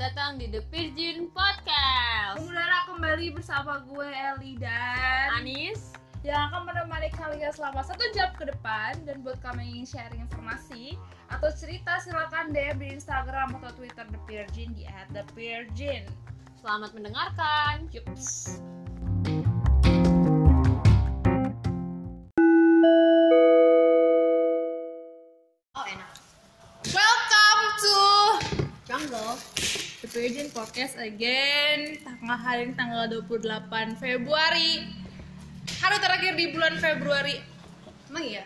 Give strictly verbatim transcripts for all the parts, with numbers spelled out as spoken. datang di The Virgin Podcast. Kemudian kembali bersama gue Elly dan Anis yang akan menemani kalian selama satu jam ke depan. Dan buat kalian yang ingin sharing informasi atau cerita, silakan D M di Instagram atau Twitter The Virgin di et the virgin. Selamat mendengarkan. Yups. The Virgin Podcast again, tanggal hari ini tanggal dua puluh delapan Februari, hari terakhir di bulan Februari. Emang iya?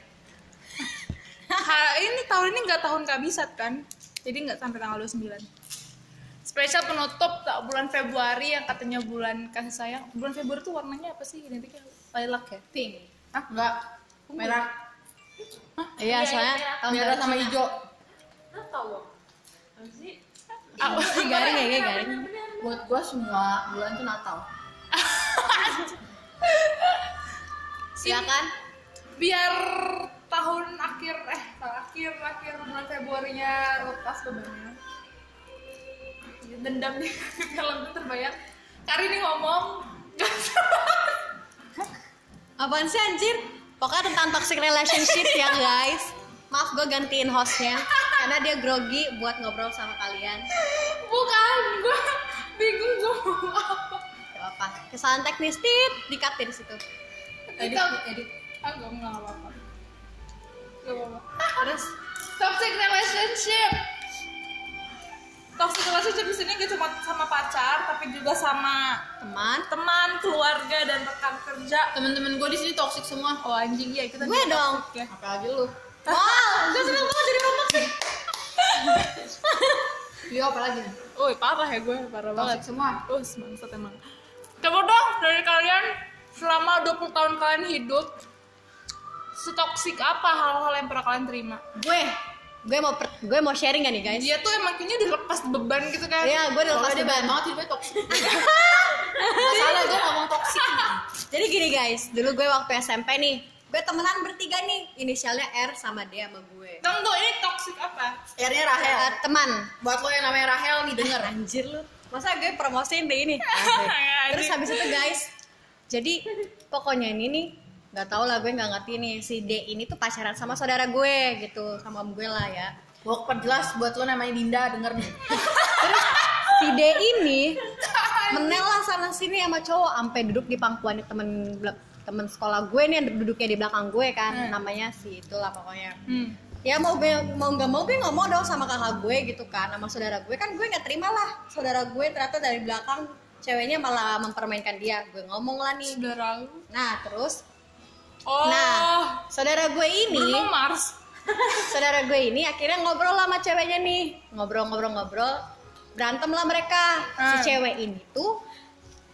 Ini tahun ini gak tahun kabisat kan, jadi gak sampai tanggal dua puluh sembilan. Spesial penutup bulan Februari yang katanya bulan kasih sayang. Bulan Februari tuh warnanya apa sih? Identiknya lilac ya? Pink? Hah? Enggak, merah. Hah? Iya, soalnya merah sama hijau. Gak tau loh, apa sih? Oh, garing ya, ya garing. Buat gue semua bulan tuh Natal. Silakan. Biar tahun akhir eh akhir akhir bulan Februarinya lepas bebannya. Dendam nih kalau terbayang. Kari nih ngomong. Apaan sih anjir? Pokoknya tentang toxic relationship ya guys. Maaf gue gantiin hostnya. Karena dia grogi buat ngobrol sama kalian. Bukan, gue bingung gue mau apa. Gak apa-apa, kesalahan teknis tit, di-cut dari situ. Edit, edit. Ah, gak apa-apa. Gak apa-apa. Terus, toxic relationship. Toxic relationship di sini gak cuma sama pacar, tapi juga sama teman, teman, keluarga, dan rekan kerja. Teman-teman gue di sini toxic semua. Oh anjing ya, kita. Gue dong. Ya. Apalagi lu. Wow, gue seneng banget jadi mama sih. Iya, apa lagi? Uy, parah ya gue, parah banget semua. Us, bangsat emang. Coba dong dari kalian selama dua puluh tahun kalian hidup, setoksik apa hal-hal yang pernah kalian terima? Gue, gue mau per, gue mau sharing kan nih guys. Dia tuh emang kayaknya udah lepas beban gitu kan? Iya, gue udah lepas oh, beban. Banget hidupnya toksik. Gak salah gue ngomong toksik. Jadi gini guys, dulu gue waktu S M P nih. Gue temenan bertiga nih, inisialnya R sama D sama gue. Tunggu, ini toksik apa? R-nya Rahel. Uh, teman. Buat lo yang namanya Rahel nih, denger. Anjir lo. Masa gue promosiin deh ini? Terus habis itu guys, jadi pokoknya ini nih, gak tau lah gue gak ngerti nih. Si D ini tuh pacaran sama saudara gue gitu, sama om gue lah ya. Gue perjelas buat lo namanya Dinda, denger nih. Terus si D ini menel lah sana sini sama cowok, sampai duduk di pangkuan temen temen sekolah gue nih yang duduknya di belakang gue kan, hmm. namanya si itulah pokoknya. Hmm. Ya mau gue mau nggak mau gue ngomong dong sama kakak gue gitu kan, sama saudara gue kan gue nggak terima lah. Saudara gue ternyata dari belakang ceweknya malah mempermainkan dia. Gue ngomong lah nih. Saudara. Nah terus, oh. nah saudara gue ini, saudara gue ini akhirnya ngobrol lah sama ceweknya nih, ngobrol-ngobrol-ngobrol, berantem lah mereka. Hmm. Si cewek ini tuh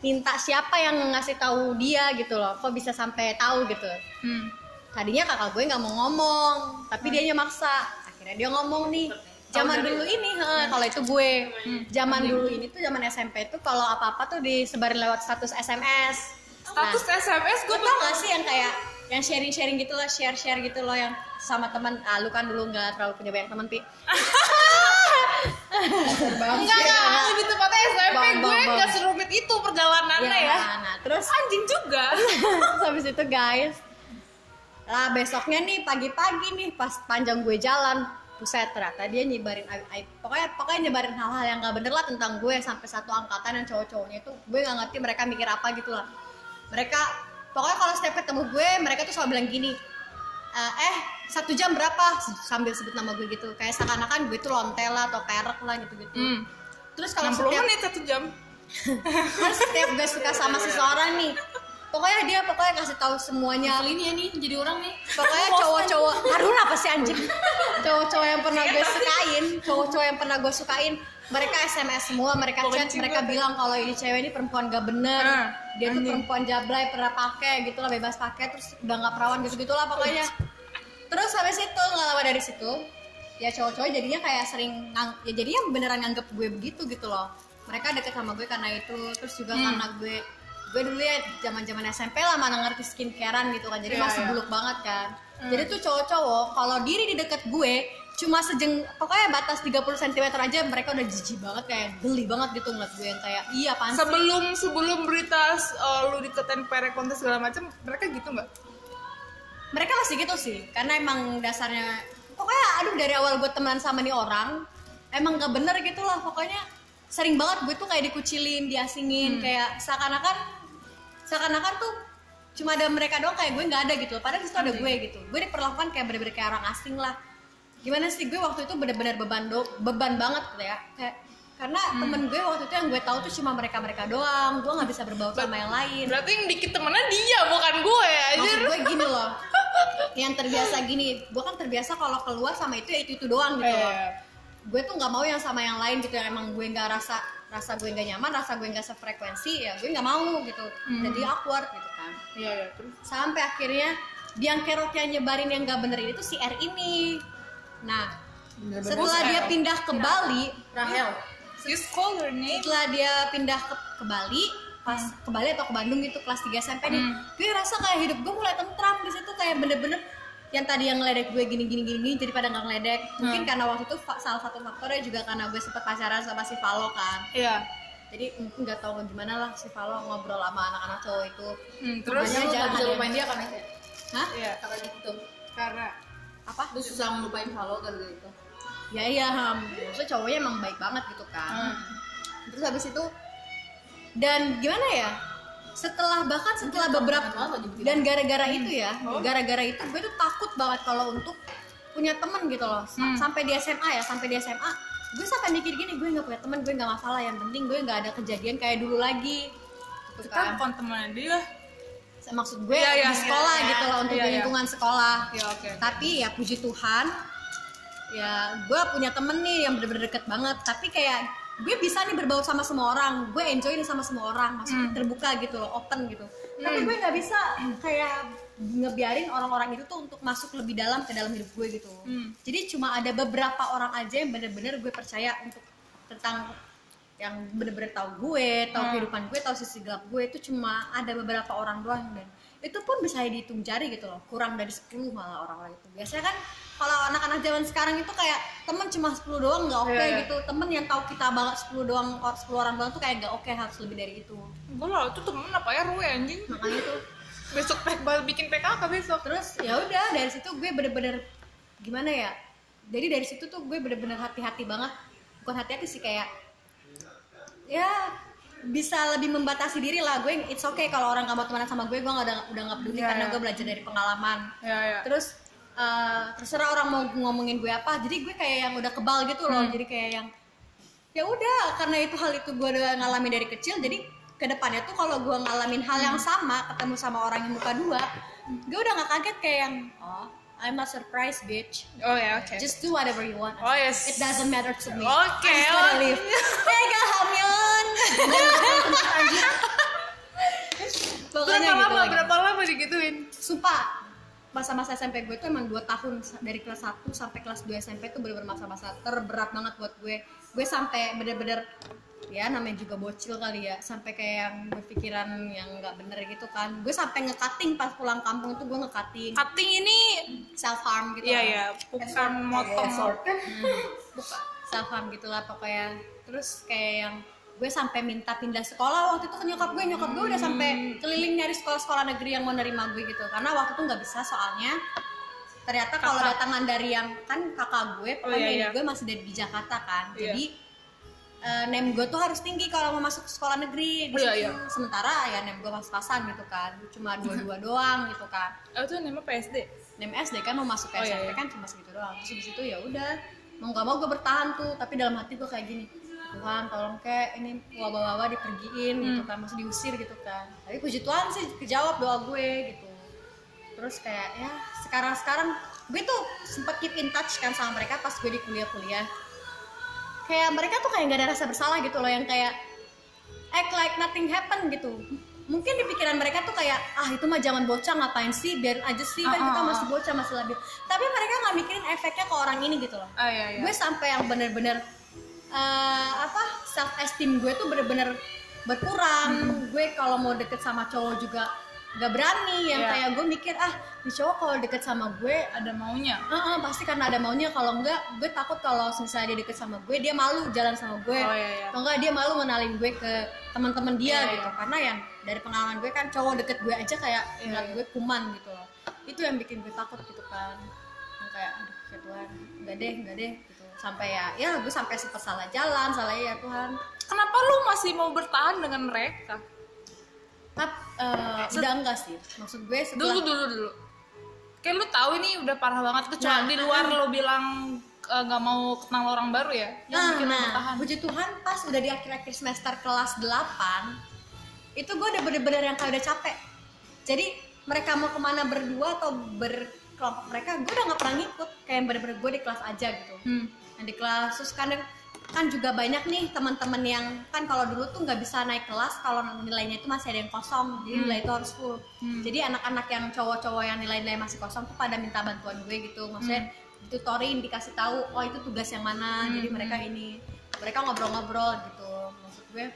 minta siapa yang ngasih tahu dia gitu loh, kok bisa sampai tahu gitu. Hmm. Tadinya kakak gue nggak mau ngomong, tapi hmm. dianya maksa. Akhirnya dia ngomong nih. Zaman dulu ini, hmm. kalau itu gue, hmm. zaman dulu ini tuh zaman S M P tuh kalau apa-apa tuh disebarin lewat status S M S. Status nah, S M S gue tau nggak sih yang kayak yang sharing-sharing gitu loh, share-share gitu loh yang sama teman. Ah, lu kan dulu nggak terlalu punya banyak teman, Pi. Enggak, enggak, lebih tepatnya S M P gue gak serumit itu perjalanannya ya, ya. Nah, terus anjing juga. Habis itu guys, lah besoknya nih pagi-pagi nih pas panjang gue jalan, buset ternyata dia nyebarin aib, pokoknya pokoknya nyebarin hal-hal yang gak bener lah tentang gue. Sampai satu angkatan yang cowok-cowoknya itu gue gak ngerti mereka mikir apa gitu lah. Mereka pokoknya kalau setiap ketemu gue mereka tuh selalu bilang gini, Uh, eh satu jam berapa, sambil sebut nama gue gitu, kayak seakan-akan gue tuh lontela atau perek lah gitu-gitu. Hmm. Terus kalau setiap menit satu jam, terus setiap gue suka sama seseorang nih, pokoknya dia pokoknya kasih tahu semuanya. Ini ya nih jadi orang nih. Pokoknya cowok-cowok, aduh apa sih anjing, cowok-cowok yang pernah gue sukain, cowok-cowok yang pernah gue sukain, mereka S M S semua, mereka chat, mereka bilang kalau ini cewek ini perempuan gak bener, nah, dia tuh perempuan jablay, pernah pakai gitu lah, bebas pakai, terus udah gak perawan gitu-gitu lah pokoknya. Terus habis itu gak lama dari situ ya cowok-cowok jadinya kayak sering ngang, ya jadinya beneran nganggep gue begitu gitu loh. Mereka deket sama gue karena itu, terus juga hmm. karena gue gue dulu ya zaman-zaman S M P lah mana ngerti skincarean gitu kan, jadi yeah, masih yeah. buluk banget kan. Hmm. Jadi tuh cowok-cowok kalau diri di deket gue cuma sejeng, pokoknya batas tiga puluh sentimeter aja mereka udah jijik banget, kayak geli banget gitu ngeliat gue yang kayak iya apaan sih. Sebelum sebelum berita uh, lu diketain pere kontes segala macam, mereka gitu nggak? Mereka masih gitu sih, karena emang dasarnya pokoknya aduh dari awal gue temenan sama nih orang emang gak bener gitu lah, pokoknya sering banget gue tuh kayak dikucilin, diasingin, hmm. kayak seakan-akan seakan-akan tuh cuma ada mereka doang, kayak gue nggak ada gitu, padahal disitu ada gue gitu, gue diperlakukan kayak bener-bener kayak orang asing lah. Gimana sih, gue waktu itu benar-benar beban do, beban banget gitu ya, kayak karena hmm. temen gue waktu itu yang gue tahu tuh cuma mereka mereka doang, gue nggak bisa berbaur sama yang lain. Berarti yang dikit temennya dia, bukan gue aja. Maksud gue gini loh, yang terbiasa gini, gue kan terbiasa kalau keluar sama itu ya itu itu doang gitu eh. loh. Gue tuh nggak mau yang sama yang lain gitu, yang emang gue nggak rasa rasa gue nggak nyaman, rasa gue nggak sefrekuensi ya, gue nggak mau gitu. Hmm. Jadi awkward gitu kan. Iya ya. Sampai akhirnya yang kerok yang nyebarin yang nggak bener ini tuh si R ini. Nah, bener-bener setelah dia pindah ke Rahel. Bali, Rahel. You call her name. Setelah dia pindah ke, ke Bali, pas hmm. ke Bali atau ke Bandung gitu kelas tiga S M P nih, hmm. gue rasa kayak hidup gue mulai tentram di situ, kayak bener-bener yang tadi yang ngeledek gue gini-gini gini jadi pada nggak ngeledek. Mungkin hmm. karena waktu itu salah satu faktornya juga karena gue sempet pacaran sama si Valo kan. Iya. Jadi mungkin nggak tahu gimana lah si Valo ngobrol sama anak-anak cowok itu. Hmm, terus lu nggak bisa lupain dia kan ya? Hah? Iya. Karena gitu. Karena apa? Lu susah ngelupain Valo gara-gara itu? Ya iya, maksudnya cowoknya emang baik banget gitu kan. hmm. Terus habis itu, dan gimana ya, setelah bahkan setelah beberapa dan gara-gara hmm. itu ya, gara-gara itu gue tuh takut banget kalau untuk punya teman gitu loh. hmm. Sampai di S M A ya, sampai di S M A gue sampai mikir gini, gue gak punya teman, gue gak masalah, yang penting gue gak ada kejadian kayak dulu lagi gitu. Kita bukan teman dia, maksud gue ya, ya, di sekolah ya, ya, gitu loh, untuk ya, ya. lingkungan sekolah ya, okay, tapi okay. ya puji Tuhan ya gue punya temen nih yang bener-bener deket banget, tapi kayak gue bisa nih berbaur sama semua orang, gue enjoy nih sama semua orang, maksudnya hmm. terbuka gitu loh, open gitu. hmm. Tapi gue gak bisa kayak ngebiarin orang-orang itu tuh untuk masuk lebih dalam ke dalam hidup gue gitu. hmm. Jadi cuma ada beberapa orang aja yang bener-bener gue percaya untuk tentang yang bener-bener tahu gue, tahu hmm. kehidupan gue, tahu sisi gelap gue, itu cuma ada beberapa orang doang, dan itu pun bisa dihitung jari gitu loh, kurang dari sepuluh malah orang-orang itu. Biasanya kan kalau anak-anak zaman sekarang itu kayak temen cuma sepuluh doang nggak oke okay, yeah. gitu, temen yang tahu kita banget sepuluh doang, sepuluh orang doang tuh kayak nggak oke okay, harus lebih dari itu. Gue lah itu temen apa ya ruwe anjing. Makanya tuh besok bikin P K K besok. Terus ya udah dari situ gue bener-bener gimana ya, jadi dari situ tuh gue bener-bener hati-hati banget, bukan hati-hati sih kayak ya bisa lebih membatasi diri lah. Gue it's okay kalau orang gak mau temenan sama gue, gue gak, udah udah gak peduli, yeah, karena yeah. gue belajar dari pengalaman. yeah, yeah. Terus uh, terserah orang mau ngomongin gue apa, jadi gue kayak yang udah kebal gitu loh. hmm. Jadi kayak yang ya udah, karena itu hal itu gue udah ngalamin dari kecil, jadi kedepannya tuh kalau gue ngalamin hal hmm. yang sama, ketemu sama orang yang muka dua, hmm. gue udah gak kaget kayak yang oh I'm a surprise bitch. Oh ya, yeah, oke. Okay. Just do whatever you want. Oh yes. It doesn't matter to me. Oke. Okay, I'm gonna leave. Hey gak hamil. Pokoknya gitu. Berapa lama? Berapa lama digituin? Sumpah. Masa-masa S M P gue tuh emang dua tahun, dari kelas satu sampai kelas dua S M P tuh bener-bener masa-masa terberat banget buat gue. Gue sampai bener-bener ya namanya juga bocil kali ya, sampai kayak yang berpikiran yang nggak bener gitu kan. Gue sampai nge-cutting pas pulang kampung tuh, gue nge-cutting. Cutting ini self harm gitu. Iya ya, bukan motong. Self harm gitulah pokoknya. Terus kayak yang gue sampai minta pindah sekolah waktu itu ke nyokap gue, nyokap gue udah sampai keliling nyari sekolah-sekolah negeri yang mau nerima gue gitu, karena waktu itu nggak bisa soalnya ternyata kalau datangan dari yang kan kakak gue, pokoknya oh, iya, iya. gue masih dari di Jakarta kan, iya. jadi Uh, nem gue tuh harus tinggi kalau mau masuk sekolah negeri gitu. Iya, iya. Sementara ya nem gue pas-pasan gitu kan, cuma dua-dua doang gitu kan. Oh itu nem P S D? Nem S D kan, mau masuk P S D oh, iya, iya. kan cuma segitu doang. Terus disitu ya udah mau nggak mau gue bertahan tuh, tapi dalam hati gue kayak gini, Tuhan tolong kayak ini wabah-wabah dipergiin hmm. gitu kan, masih diusir gitu kan. Tapi puji Tuhan sih kejawab doa gue gitu. Terus kayak ya sekarang-sekarang gue tuh sempat keep in touch kan sama mereka pas gue di kuliah-kuliah. Kayak mereka tuh kayak gak ada rasa bersalah gitu loh, yang kayak act like nothing happen gitu. Mungkin di pikiran mereka tuh kayak, ah itu mah zaman bocah ngapain sih, biarin aja sih, kan kita masih bocah, masih labil. Tapi mereka gak mikirin efeknya ke orang ini gitu loh. oh, iya, iya. Gue sampai yang bener-bener uh, apa, self esteem gue tuh bener-bener berkurang. hmm. Gue kalau mau deket sama cowok juga gak berani, yang yeah. kayak gue mikir ah nih cowok kalau deket sama gue ada maunya, uh-uh, pasti karena ada maunya. Kalau enggak, gue takut kalau misalnya dia deket sama gue dia malu jalan sama gue, oh, yeah, yeah. atau enggak dia malu ngenalin gue ke teman-teman dia yeah, gitu yeah. Karena yang dari pengalaman gue kan cowok deket gue aja kayak yeah, yeah. gue kuman gitu loh, itu yang bikin gue takut gitu kan. Yang kayak aduh ya Tuhan, enggak deh enggak deh gitu. Sampai ya ya gue sampai sempat salah jalan, salahnya ya Tuhan, kenapa lu masih mau bertahan dengan mereka? Tapi uh, Set- udah enggak sih, maksud gue setelah dulu dulu dulu kayak lu tahu ini udah parah banget, kecuali nah, di luar nah, lu bilang nggak uh, mau kenal orang baru ya yang nah, bikin nah, bertahan. Puji Tuhan pas udah di akhir-akhir semester kelas delapan itu gue udah bener-bener yang kayak udah capek. Jadi mereka mau kemana berdua atau berkelompok mereka gue udah nggak pernah ngikut, kayak bener-bener gue di kelas aja gitu. hmm. Nah, di kelas terus kadang kan juga banyak nih teman-teman yang kan kalau dulu tuh nggak bisa naik kelas kalau nilainya itu masih ada yang kosong, jadi hmm. nilai itu harus full. hmm. Jadi anak-anak yang cowok-cowok yang nilai-nilai masih kosong tuh pada minta bantuan gue gitu, maksudnya hmm. ditutorin, dikasih tahu oh itu tugas yang mana, hmm. jadi mereka ini mereka ngobrol-ngobrol gitu. Maksud gue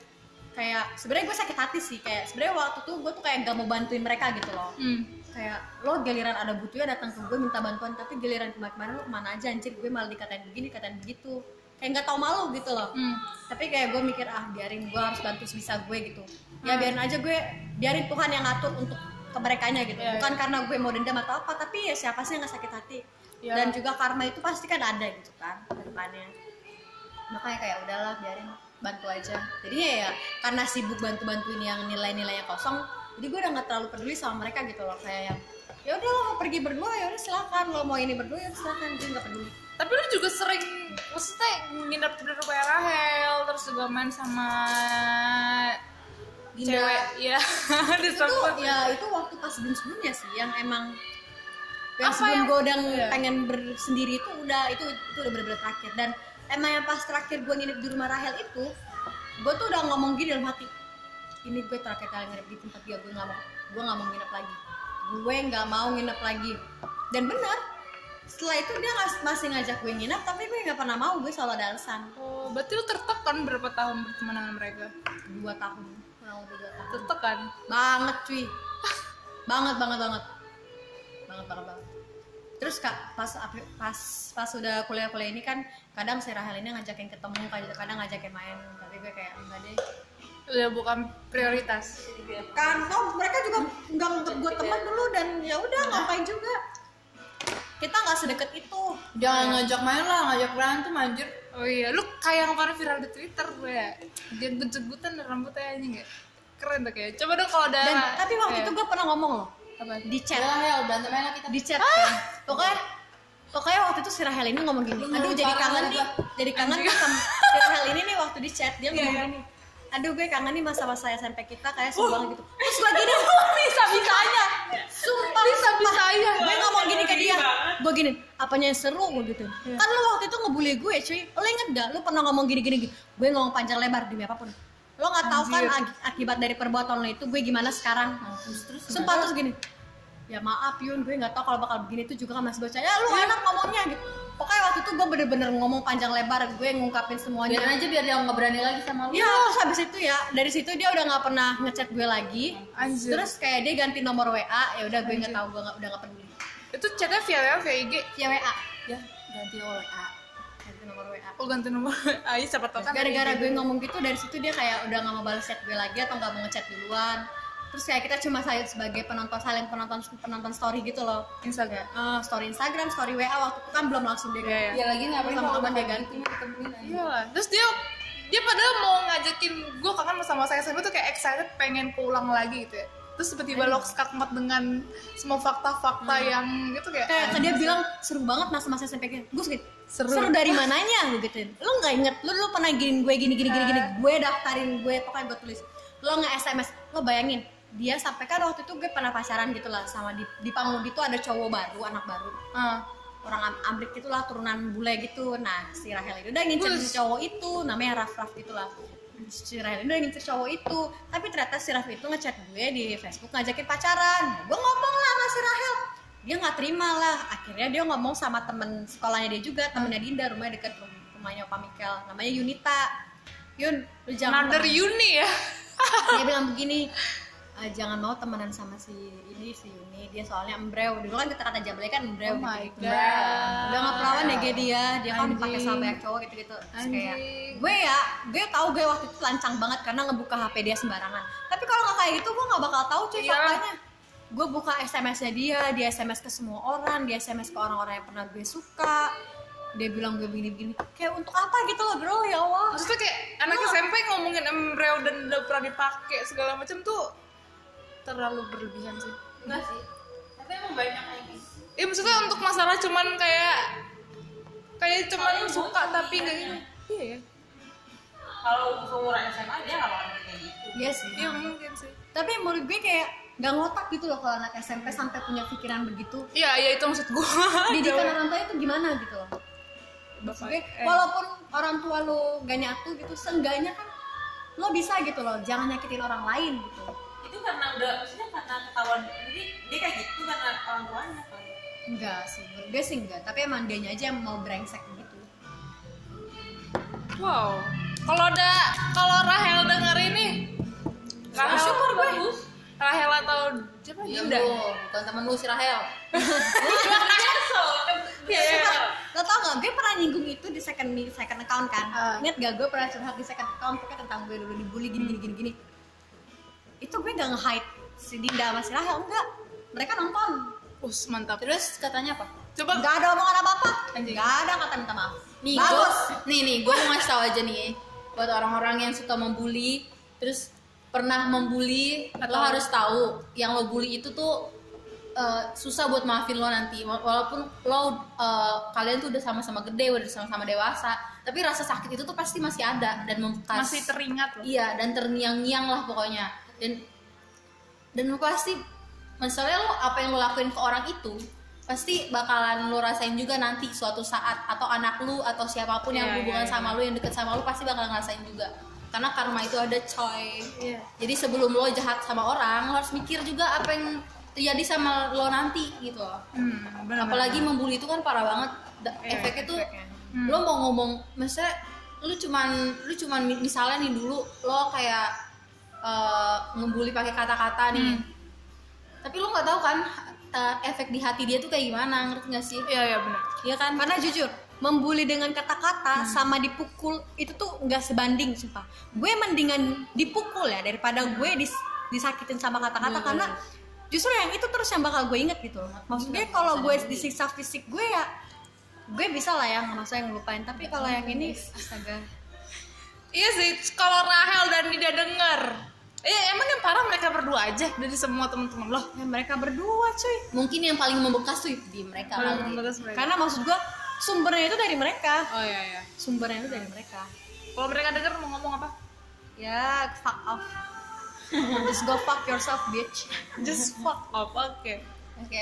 kayak sebenarnya gue sakit hati sih, kayak sebenarnya waktu tuh gue tuh kayak nggak mau bantuin mereka gitu loh. hmm. Kayak lo giliran ada butuhnya datang ke gue minta bantuan, tapi giliran kemarin lo kemana aja anjir, gue malah dikatain begini dikatain begitu, kayak nggak tau malu gitu loh. hmm. Tapi kayak gue mikir ah biarin, gue harus bantu sebisa gue gitu ya, hmm. biarin aja gue, biarin Tuhan yang ngatur untuk kemerekanya gitu. yeah, bukan yeah. karena gue mau dendam atau apa, tapi ya siapa sih yang nggak sakit hati. yeah. Dan juga karma itu pasti kan ada gitu kan depannya, makanya kayak udahlah biarin, bantu aja. Jadinya ya karena sibuk bantu-bantuin yang nilai-nilainya kosong, jadi gue udah nggak terlalu peduli sama mereka gitu loh. Kayak yang ya udah lo mau pergi berdua ya udah silakan, lo mau ini berdua ya silakan, gue nggak peduli. Tapi lu juga sering, maksudnya nginep di rumah Rahel, terus juga main sama Dinda. Cewek ya. Itu ya itu waktu pas sebelum-sebelumnya sih, yang emang yang apa sebelum yang gue udah ya. pengen bersendiri itu udah, itu itu udah bener-bener terakhir. Dan emang yang pas terakhir gue nginep di rumah Rahel itu, gue tuh udah ngomong gini dalam hati, ini gue terakhir kali nginep di tempat dia, gue nggak mau, gue nggak mau nginep lagi, gue nggak mau nginep lagi. Dan benar, setelah itu dia masih ngajak gue nginap, tapi gue nggak pernah mau, gue selalu ada alasan. Oh, berarti lu tertekan berapa tahun berteman dengan mereka? Dua tahun, kurang lebih dua tahun. Tertekan? Banget cuy, banget banget banget, banget banget banget. Terus kak pas pas pas udah kuliah-kuliah ini kan, kadang si Rahel ini ngajakin ketemu, kadang ngajakin main, tapi gue kayak enggak deh. Udah bukan prioritas. Kan, oh, mereka juga nggak nganggep gue teman dulu dan ya udah ngapain juga. Kita nggak sedekat itu. Jangan ya. ngajak main lah, ngajak berantem anjir. Oh iya, lu kayak yang kemarin viral di Twitter ya, dia gejegutan dan rambutnya aja nggak keren tuh kayak. Coba dong kalau ada. Dan, tapi waktu ya. itu gue pernah ngomong loh. Apa? Di chat. Rahel, berantem aja kita. Di chat. Ah. Kan. Pokoknya, pokoknya waktu itu si Rahel ini ngomong gini. Aduh, jadi kangen nih, jadi kangen nih sama si Rahel ini nih waktu di chat dia yeah. ngomong gini. Aduh gue kangen nih masa-masa S M P kita kayak seru banget gitu. Terus lagi nih bisa-bisanya, sumpah bisa-bisanya gue ngomong gini ke dia, gue gini, apanya yang seru gitu ya. Kan lu waktu itu ngebully gue cuy, lu inget gak lu pernah ngomong gini-gini, gue ngomong panjang lebar demi apapun, lo gak tahu kan ak- akibat dari perbuatan lo itu gue gimana sekarang. Terus sumpah terus gini, ya maaf Yun, gue gak tahu kalau bakal begini tuh juga kan masih bocah, ya lu enak ngomongnya gitu. Pokoknya waktu itu gue bener-bener ngomong panjang lebar, gue ngungkapin semuanya. Biarin aja biar dia nggak berani lagi sama lu. Ya, terus habis itu ya dari situ dia udah nggak pernah ngechat gue lagi. Anjir. Terus kayak dia ganti nomor W A, ya udah gue nggak tahu, gue gak, udah nggak peduli. Itu chatnya via W A, via I G? Via W A. Ya, ganti W A. Ganti nomor W A. Oh ganti nomor W A, ya siapa tahu kan. Gara-gara gue ngomong gitu dari situ dia kayak udah nggak mau balas chat gue lagi atau nggak mau ngechat duluan. Terus kayak kita cuma saya sebagai penonton, saling penonton penonton story gitu loh, Instagram, uh, story Instagram, story W A waktu itu kan belum langsung dia ganti. Iya lagi ngapain sama teman dia ganti, ketemuin aja. Iya. Terus dia dia padahal mau ngajakin gue kangen sama saya sampai tuh kayak excited pengen pulang lagi gitu ya. Terus tiba-tiba lo skakmat dengan semua fakta-fakta hmm. yang gitu kayak. Kayak dia bilang seru banget masa-masa S M P gue. Gue gitu. Seru. Seru dari mananya gue gituin. Lu enggak inget lu lu pernah gini gue gini gini gini gini. Gue daftarin gue pokoknya gue tulis. Lo nge-S M S, lo bayangin. Dia sampai kan waktu itu gue pernah pacaran gitu lah sama di, di Pangudi itu ada cowok baru, anak baru uh. orang Amrik gitu lah, turunan bule gitu. Nah si Rahel itu udah ngincer si cowok itu, namanya Raf Raf gitu lah. Si Rahel itu udah ngincer cowok itu, tapi ternyata si Raf itu ngechat gue di Facebook ngajakin pacaran. Gue ngomong lah sama si Rahel, dia gak terima lah. Akhirnya dia ngomong sama temen sekolahnya dia juga, temennya Dinda, rumahnya deket rumahnya Pak Mikael, namanya Yunita. Yun, lu jangan Mother Yuni ya? Dia bilang begini, uh, jangan mau temenan sama si ini si Yuni, dia soalnya embrew. Dulu kan kata-kata jablay kan embrew. Oh my god. Udah enggak perawan deh dia. Dia kan pakai sama banyak cowok gitu-gitu. Terus kayak gue ya, gue tahu gue waktu itu lancang banget karena ngebuka H P dia sembarangan. Tapi kalau enggak kayak gitu gue enggak bakal tahu cuy faktanya. Gue buka S M S-nya dia, dia S M S ke semua orang, dia S M S ke orang-orang yang pernah gue suka. Dia bilang gue begini-begini, kayak untuk apa gitu loh bro, ya Allah. Terus tuh kayak anak oh. S M P ngomongin embryo dan udah pernah dipakai segala macam tuh terlalu berlebihan sih. Enggak sih, tapi emang banyak kayak gitu. Ya maksudnya untuk masalah cuman kayak kayak cuman kalo suka tapi gak gitu. Iya ya. Kalau seumuran S M A dia gak bakal kayak gitu. Iya sih. Iya mungkin sih. Tapi menurut gue kayak nggak ngotak gitu loh kalau anak S M P sampai punya pikiran begitu. Iya, iya itu maksud gue. Didikan orang tua itu gimana gitu loh. Bapak, eh. Walaupun orang tua lo gak nyatu gitu, seenggaknya kan lo bisa gitu loh, jangan nyakitin orang lain gitu. Itu karena udah, maksudnya karena ketahuan dia, dia kayak gitu karena orang tuanya kan? Enggak sih, gue sih enggak, tapi emang dianya aja yang mau brengsek gitu. Wow, kalau ada, kalau Rahel denger ini Rahel, syukur gue Rahel atau siapa? Dinda? Bukan temen lu si Rahel. Ya, ya. Lo tau gak, gue pernah nyinggung itu di second second account kan. uh. Ingat gak gue pernah curhat di second account tentang gue dulu dibully gini-gini-gini. Itu gue gak nge-hide si Dinda sama si Rahel, enggak. Mereka nonton. Us, mantap. Terus katanya apa? Coba. Gak ada omongan apa-apa. Anjing. Gak ada kata minta maaf. Nih, bagus. Gue, nih, nih, gue mau ngasih tau aja nih buat orang-orang yang suka membuli, terus pernah membuli, atau lo harus tahu yang lo bully itu tuh uh, susah buat maafin lo nanti, walaupun lo uh, kalian tuh udah sama-sama gede, udah sama-sama dewasa, tapi rasa sakit itu tuh pasti masih ada dan membekas, masih teringat loh. Iya, dan terngiang-ngiang lah pokoknya. Dan dan lo pasti misalnya lo apa yang lo lakuin ke orang itu pasti bakalan lo rasain juga nanti suatu saat, atau anak lo atau siapapun yeah, yang hubungan yeah, yeah. sama lo, yang deket sama lo pasti bakalan ngerasain juga. Karena karma itu ada coy. Yeah. Jadi sebelum lo jahat sama orang, lo harus mikir juga apa yang terjadi sama lo nanti gitu. Hmm, bener, apalagi bener. Membuli itu kan parah banget. Da- yeah, efeknya tuh efeknya. Hmm. Lo mau ngomong, maksudnya lo cuman lo cuman misalnya nih dulu lo kayak uh, ngebully pakai kata-kata nih. Hmm. Tapi lo nggak tahu kan uh, efek di hati dia tuh kayak gimana, ngerti nggak sih? Iya yeah, iya yeah, benar. Iya kan? Karena jujur. Membuli dengan kata-kata hmm. sama dipukul itu tuh nggak sebanding sumpah. Gue mendingan dipukul ya daripada gue dis- disakitin sama kata-kata hmm. karena justru yang itu terus yang bakal gue inget gitu. Maksudnya kalau gue disiksa fisik gue ya gue bisa lah yang masa yang ngelupain. Tapi kalau yang ini astaga. Iya sih kalau Rahel dan Dinda denger. Eh emang yang parah mereka berdua aja dari semua teman-teman loh. Ya, mereka berdua cuy. Mungkin yang paling membekas tuh di mereka. Membekas mereka. Karena maksud gue sumbernya itu dari mereka. Oh iya iya. Sumbernya itu dari mereka. Kalau mereka denger mau ngomong apa? Ya fuck off. Just go fuck yourself bitch. Just fuck off. Oke. Okay. Oke.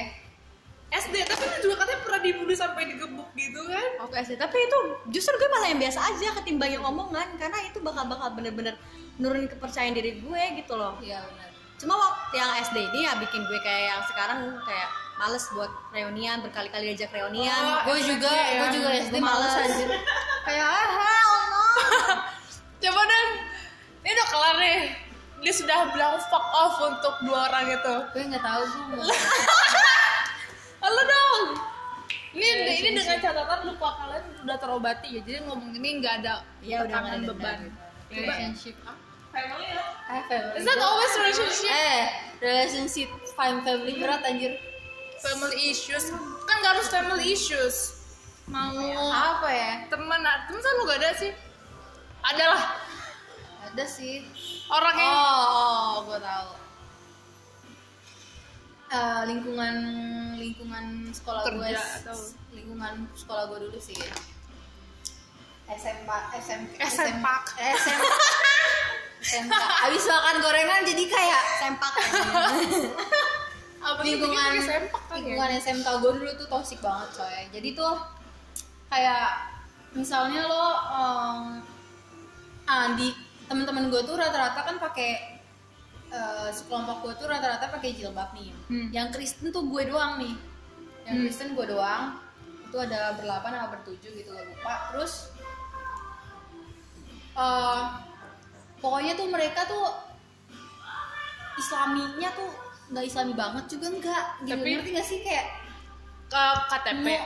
Okay. S D tapi lu juga katanya pernah dibully sampai digebuk gitu kan? Oke S D tapi itu justru gue malah yang biasa aja ketimbang yang omongan karena itu bakal-bakal bener-bener nurunin kepercayaan diri gue gitu loh. Iya benar. Cuma waktu yang S D ini ya bikin gue kayak yang sekarang kayak males buat reunian, berkali-kali diajak reunian. Oh, gue juga, ya. gue juga S D males anjir. Kayak ah hell no. Coba dan ini udah kelar nih. Dia sudah bilang fuck off untuk dua orang itu. Gue enggak tahu gue. Halo dong. Ini ya, ini sini, dengan catatan lupa kalian udah terobati ya. Jadi ngomong ini enggak ada ya, tekanan beban. Relationship up. Family ya. Eh, family. Is that always relationship? Eh, relationship family berat anjir. Family issues kan nggak harus family issues mau apa ya teman teman kan lu gak ada sih ada lah ada sih orang yang oh, oh gue tahu uh, lingkungan lingkungan sekolah gue atau... lingkungan sekolah gue dulu sih S M P S M P S M P S M P abis makan gorengan jadi kayak sempak lingkungan lingkungan S M K gue dulu tuh toxic banget coy. Jadi tuh kayak misalnya lo um, ah, di teman-teman gue tuh rata-rata kan pakai uh, sekelompok gue tuh rata-rata pakai jilbab nih. Hmm. Yang Kristen tuh gue doang nih. Yang hmm. Kristen gue doang. Itu ada berlapan atau bertujuh gitu gue lupa. Terus uh, pokoknya tuh mereka tuh islaminya tuh nggak islami banget juga nggak gitu. Tapi, ngerti nggak sih kayak ke K T P nge,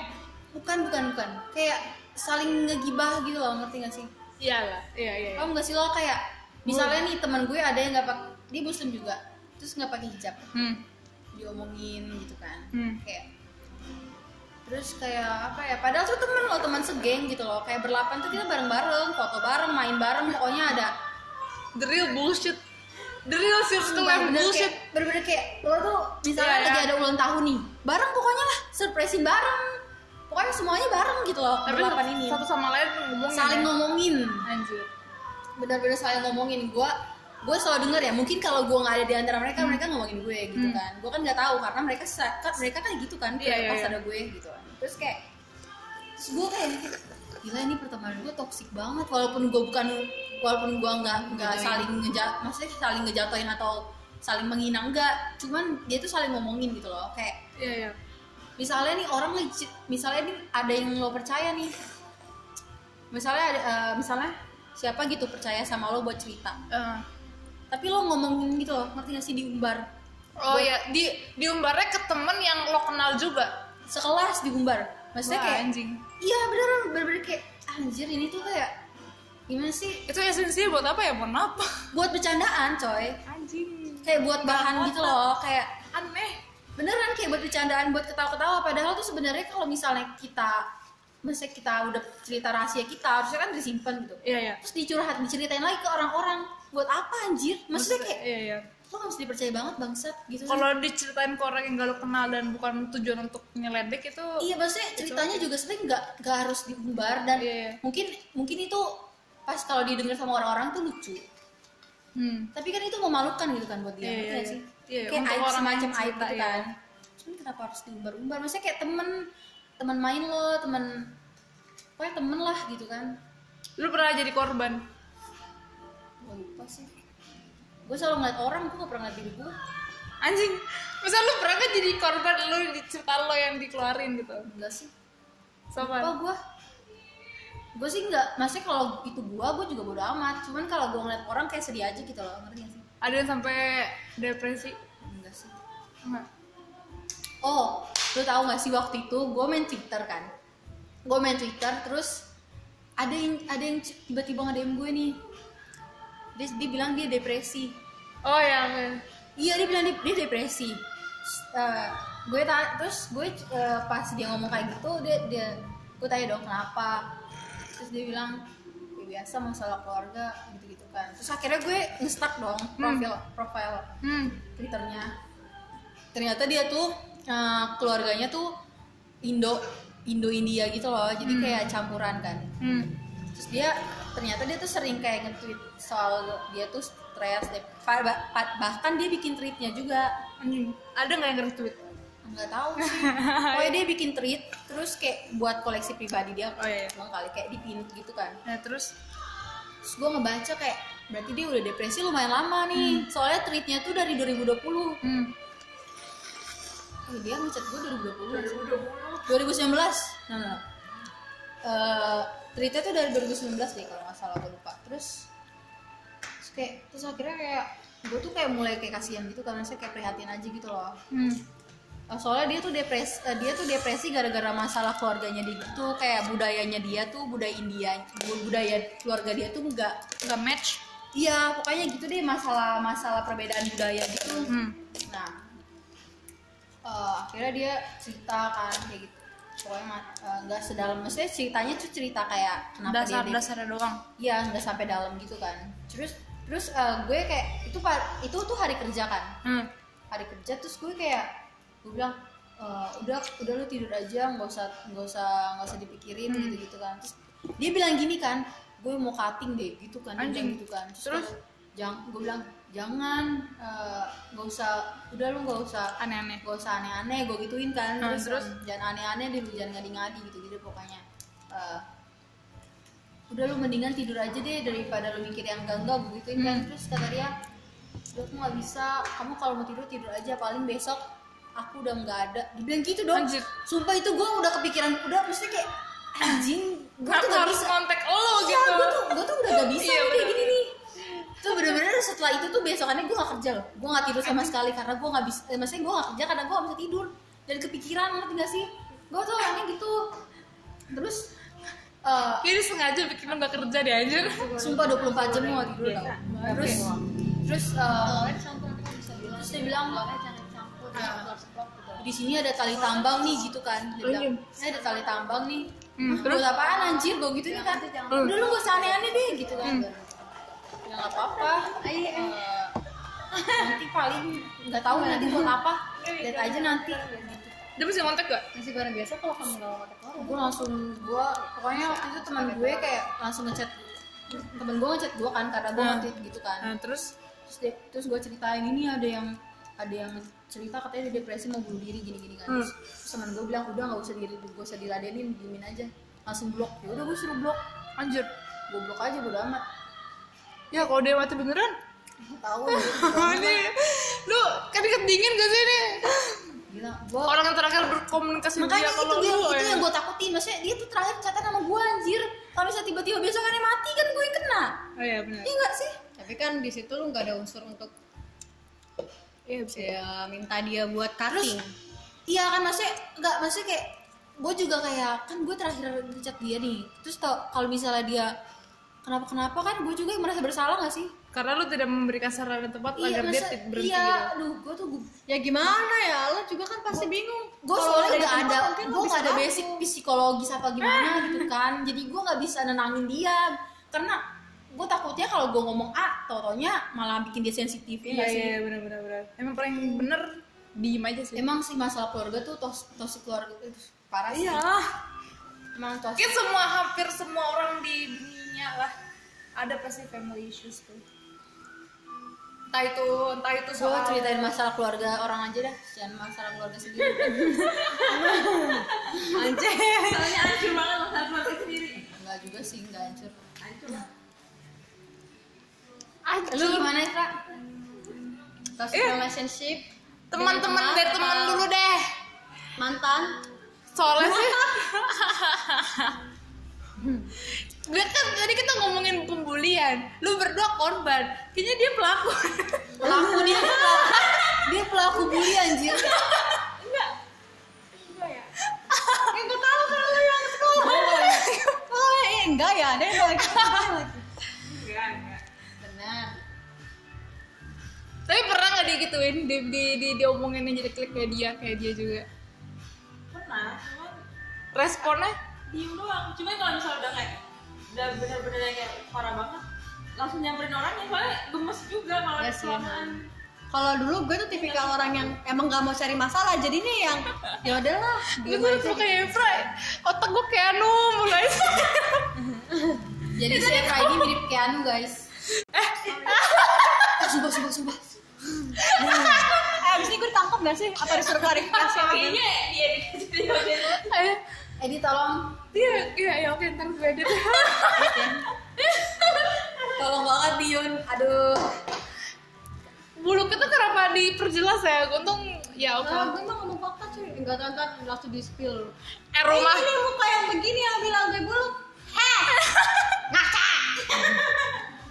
bukan bukan bukan kayak saling ngegibah gitu loh, ngerti nggak sih? Iyalah, iya iya. Kamu nggak sih lo kayak misalnya nih teman gue ada yang nggak pakai, dia Muslim juga, terus nggak pakai hijab, hmm. diomongin gitu kan, hmm. kayak terus kayak apa ya? Padahal tuh teman lo, teman segeng gitu loh, kayak berlapan tuh kita bareng-bareng, foto bareng, main bareng, pokoknya ada the real bullshit. The real surprise bullshit. Bener-bener kayak lo tuh misalnya yeah, lagi yeah. ada ulang tahun nih, bareng pokoknya lah, surprisein bareng. Pokoknya semuanya bareng gitu loh. Tapi ini satu sama lain ngomongin, saling ya? ngomongin. Anjir. Bener-bener saling ngomongin. Gua gue selalu denger ya, mungkin kalau gue nggak ada di antara mereka, hmm. mereka ngomongin gue gitu hmm. kan. Gue kan nggak tahu karena mereka kan mereka kan gitu kan, yeah, yeah, pas yeah. ada gue gitu. Terus kayak, terus gue kayak gila ini pertemanan gue toksik banget. Walaupun gue bukan, walaupun gue nggak nggak saling ngejat, maksudnya saling ngejatoin atau saling menghina enggak, cuman dia tuh saling ngomongin gitu loh kayak. Iya iya. Misalnya nih orang legit, misalnya nih ada yang lo percaya nih, misalnya ada, uh, misalnya siapa gitu percaya sama lo buat cerita. Uh. Tapi lo ngomongin gitu loh, ngerti nggak sih, diumbar. Oh iya, di diumbarnya ke temen yang lo kenal juga, sekelas diumbar. Maksudnya wah, kayak anjing. Iya beneran, bener-bener kayak anjir ini tuh kayak gimana sih? Itu esensinya buat apa ya? Buat apa? Buat bercandaan coy. Anjing. Kayak buat bahan Gak gitu apa. Loh, kayak aneh. Beneran kayak buat bercandaan, buat ketawa-ketawa. Padahal tuh sebenarnya kalau misalnya kita, misalnya kita udah cerita rahasia kita, harusnya kan disimpan gitu. Iya iya. Terus dicurhat, diceritain lagi ke orang-orang. Buat apa anjir? Maksudnya kayak iya iya. Lo gak mesti dipercaya banget bangsat gitu. Kalau diceritain ke orang yang gak lo kenal dan bukan tujuan untuk nyeledek itu. Iya maksudnya ceritanya juga sering gak, gak harus diumbar. Dan iya, iya. mungkin mungkin itu pas kalau didengar sama orang-orang tuh lucu, hmm. tapi kan itu memalukan gitu kan buat dia, yeah, yeah, sih? Yeah, kayak aib, semacam aib gitu yeah. kan. Cuman kenapa harus diumbar-umbar? Maksudnya kayak temen, temen main lo, temen, pokoknya temen lah gitu kan. Lu pernah jadi korban? Gue lupa sih. Gue selalu ngeliat orang, gue gak pernah ngeliat diri gue. Anjing, masa lu pernah gak jadi korban lu di cerita lo yang dikeluarin gitu? Enggak sih. Sopan. Lupa gue. Gue sih enggak, maksudnya kalau itu gue, gue juga bodo amat. Cuman kalau gue ngeliat orang kayak sedih aja gitu loh, ngerti gak sih? Ada yang sampai depresi? Enggak sih. Enggak. Oh, lu tahu gak sih waktu itu gue main Twitter kan? Gue main Twitter terus ada yang ada yang tiba-tiba nge-D M gue nih. Dia, dia bilang dia depresi. Oh ya, men. Iya dia bilang dia, dia depresi. Uh, gue ta- terus gue uh, pas dia ngomong kayak gitu, dia dia gue tanya dong kenapa? Terus dia bilang ya biasa masalah keluarga gitu-gitu kan. Terus akhirnya gue nge-stuck dong profil hmm. profil hmm. Twitternya. Ternyata dia tuh uh, keluarganya tuh Indo Indo India gitu loh, jadi hmm. kayak campuran kan. Hmm. Terus dia ternyata dia tuh sering kayak nge-tweet soal dia tuh stres, bahkan dia bikin tweetnya juga. Hmm. Ada nggak yang nge-tweet? Nggak tahu sih. Pokoknya dia bikin treat terus kayak buat koleksi pribadi dia. Oh iya. Emang kali kayak dipinit gitu kan. Nah, terus terus gue ngebaca kayak berarti dia udah depresi lumayan lama nih. Hmm. Soalnya treatnya tuh dari dua ribu dua puluh. Hmm. Oh, dia ngechat gue dua ribu dua puluh. dua ribu sembilan belas. Nah, nah. Uh, treatnya tuh dari dua ribu sembilan belas deh kalau enggak salah, gue lupa. Terus terus kayak terus akhirnya kayak gue tuh kayak mulai kayak kasihan gitu karena saya kayak prihatin aja gitu loh. Hmm. Soalnya dia tuh depresi, dia tuh depresi gara-gara masalah keluarganya dia gitu, kayak budayanya dia tuh budaya India, budaya keluarga dia tuh nggak nggak match. Iya, pokoknya gitu deh masalah-masalah perbedaan budaya gitu. Hmm. Nah, uh, akhirnya dia cerita kan kayak gitu, pokoknya nggak uh, sedalam, maksudnya ceritanya tuh cerita kayak kenapa dasar, dia dasar dasar doang. Iya, nggak sampai dalam gitu kan. Terus terus uh, gue kayak itu itu tuh hari kerja kan, hmm. hari kerja terus gue kayak gue bilang e, udah udah lu tidur aja nggak usah nggak usah nggak usah dipikirin hmm. gitu gitu kan. Terus dia bilang gini kan, gue mau cutting deh gitu kan, anjing gitu kan. Terus, terus? Jangan, gue bilang jangan nggak uh, usah, udah lu nggak usah aneh-aneh, nggak usah aneh-aneh, gue gituin kan. Terus, hmm, terus? Jangan aneh-aneh deh, jangan ngadi-ngadi gitu gitu pokoknya. Uh, udah lu mendingan tidur aja deh daripada lu mikir yang enggak-enggak, gue gituin hmm. kan. Terus kata dia, aku nggak bisa, kamu kalau mau tidur tidur aja, paling besok aku udah nggak ada, dibilang gitu dong. Anjir. Sumpah itu gue udah kepikiran, udah mesti kayak anjing. Gue tuh harus kontak lo gitu. Iya, gue tuh gue tuh udah gak bisa kayak gini nih. Tuh bener-bener setelah itu tuh besokannya gue gak kerja loh. Gue gak tidur sama sekali karena gue gak bisa eh, maksudnya gue gak kerja karena gue gak bisa tidur dan kepikiran, ngerti gak sih? Gue tuh orangnya gitu. Terus uh, kayaknya sengaja bikin lo gak kerja deh anjir. Sumpah dua puluh empat jam gue gak tidur tau. Terus Terus uh, Terus dia bilang di sini ada tali tambang nih gitu kan, bilang, ini ada tali tambang nih. Hmm, terus apaan anjir gue gitu nih kan. Udah lu gak usah aneh-aneh deh gitu kan. Hmm. Ya gak apa-apa. Ay, ay. Nanti paling gak tahu nanti buat apa. Lihat aja nanti. Dia masih kontak gak? Masih barang biasa kalau kamu gak mau kontak orang. Gue langsung gue pokoknya waktu itu teman gue kayak langsung ngechat. Temen gue ngechat gue kan karena gue nanti gitu kan. Nah, terus terus, dia, terus gue ceritain ini ada yang ada yang cerita katanya dia depresi mau bunuh diri gini-gini kan. Terus teman gue bilang udah nggak usah diri gue usah diladenin, diemin aja, langsung blok. Ya udah gue suruh blok, anjir gue blok aja bodo amat. Ya kalau dia mati beneran tahu nih lu kan deket dingin gak sih nih gila gua... orang yang terakhir berkomunikasi makanya dia kalau lu makanya itu, itu ya. Yang gue takutin maksudnya dia tuh terakhir catatan sama gue anjir. Kalau misalnya tiba-tiba besok kan dia mati kan gue kena. Oh iya benar. Iya nggak sih, tapi kan di situ lu nggak ada unsur untuk iya bisa ya, minta dia buat cutting. Iya kan maksudnya nggak maksudnya kayak gue juga kayak kan gue terakhir ngechat dia nih terus tau kalau misalnya dia kenapa kenapa kan gue juga merasa bersalah nggak sih karena lu tidak memberikan saran yang tepat iya, agar masa, dia berhenti. Iya, gitu. Aduh, gue tuh gue ya gimana ya lo juga kan pasti gua, bingung. Gue soalnya nggak ada, gue nggak ada basic psikologis apa gimana gitu kan. Jadi gue nggak bisa nenangin dia karena gue takutnya kalau gue ngomong A, totonya malah bikin dia sensitif ya. Iya, iya benar-benar benar. Emang paling bener diem aja sih. Emang sih masalah keluarga tuh tos toksik keluarga itu parah sih. Iya. Emang toksik. Mungkin semua hampir semua orang di dunia lah ada pasti family issues tuh. entah itu entah itu soal gua ceritain masalah keluarga orang aja dah, jangan masalah keluarga sendiri. Anjir, soalnya hancur banget masalah keluarga sendiri. Enggak juga sih, enggak hancur. Hancur. Hancur. Lu gimana ya, Kak? Toxic relationship. Teman-teman dari teman dulu deh. Mantan. Soalnya sih. Gue kan tadi kita ngomongin pembulian, lu berdua korban, kayaknya dia pelaku. Pelaku dia, dia pelaku bully anjir. Enggak, enggak ya. Yang gue tahu kan lu yang sekolah. Oh ya, enggak ya, ada yang lagi. Enggak, enggak. Benar. Tapi pernah nggak dia gituin, di di di diomonginnya jadi klik kayak dia, kayak dia juga. Pernah, cuman responnya diem doang. Cuma kalau misalnya udah kayak udah bener-bener kayak parah banget langsung nyamperin orang yang soalnya gemes juga malah yes, kelamaan. Kalau dulu gue tuh tipikal orang yang emang gak mau cari masalah jadi nih yang ya udahlah. Gue tuh kayak Efra, otak gue Keanu mulai. Jadi si Efra ini mirip Keanu guys. Eh, sumpah sumpah sumpah. Abis ini gue ditangkap nggak sih? Apa disuruh klarifikasi? Iya iya iya. Edi tolong. Iya, iya, ya oke ntar gue edit. Tolong banget Dion. Aduh. Bulu kita kenapa diperjelas ya? Untung ya oke. Nah, gue mah ngomong fakta cuy. Enggak tantan langsung di spill. Eh rumah. Ini muka yang begini yang bilang gue buluk. Eh. Ngaca.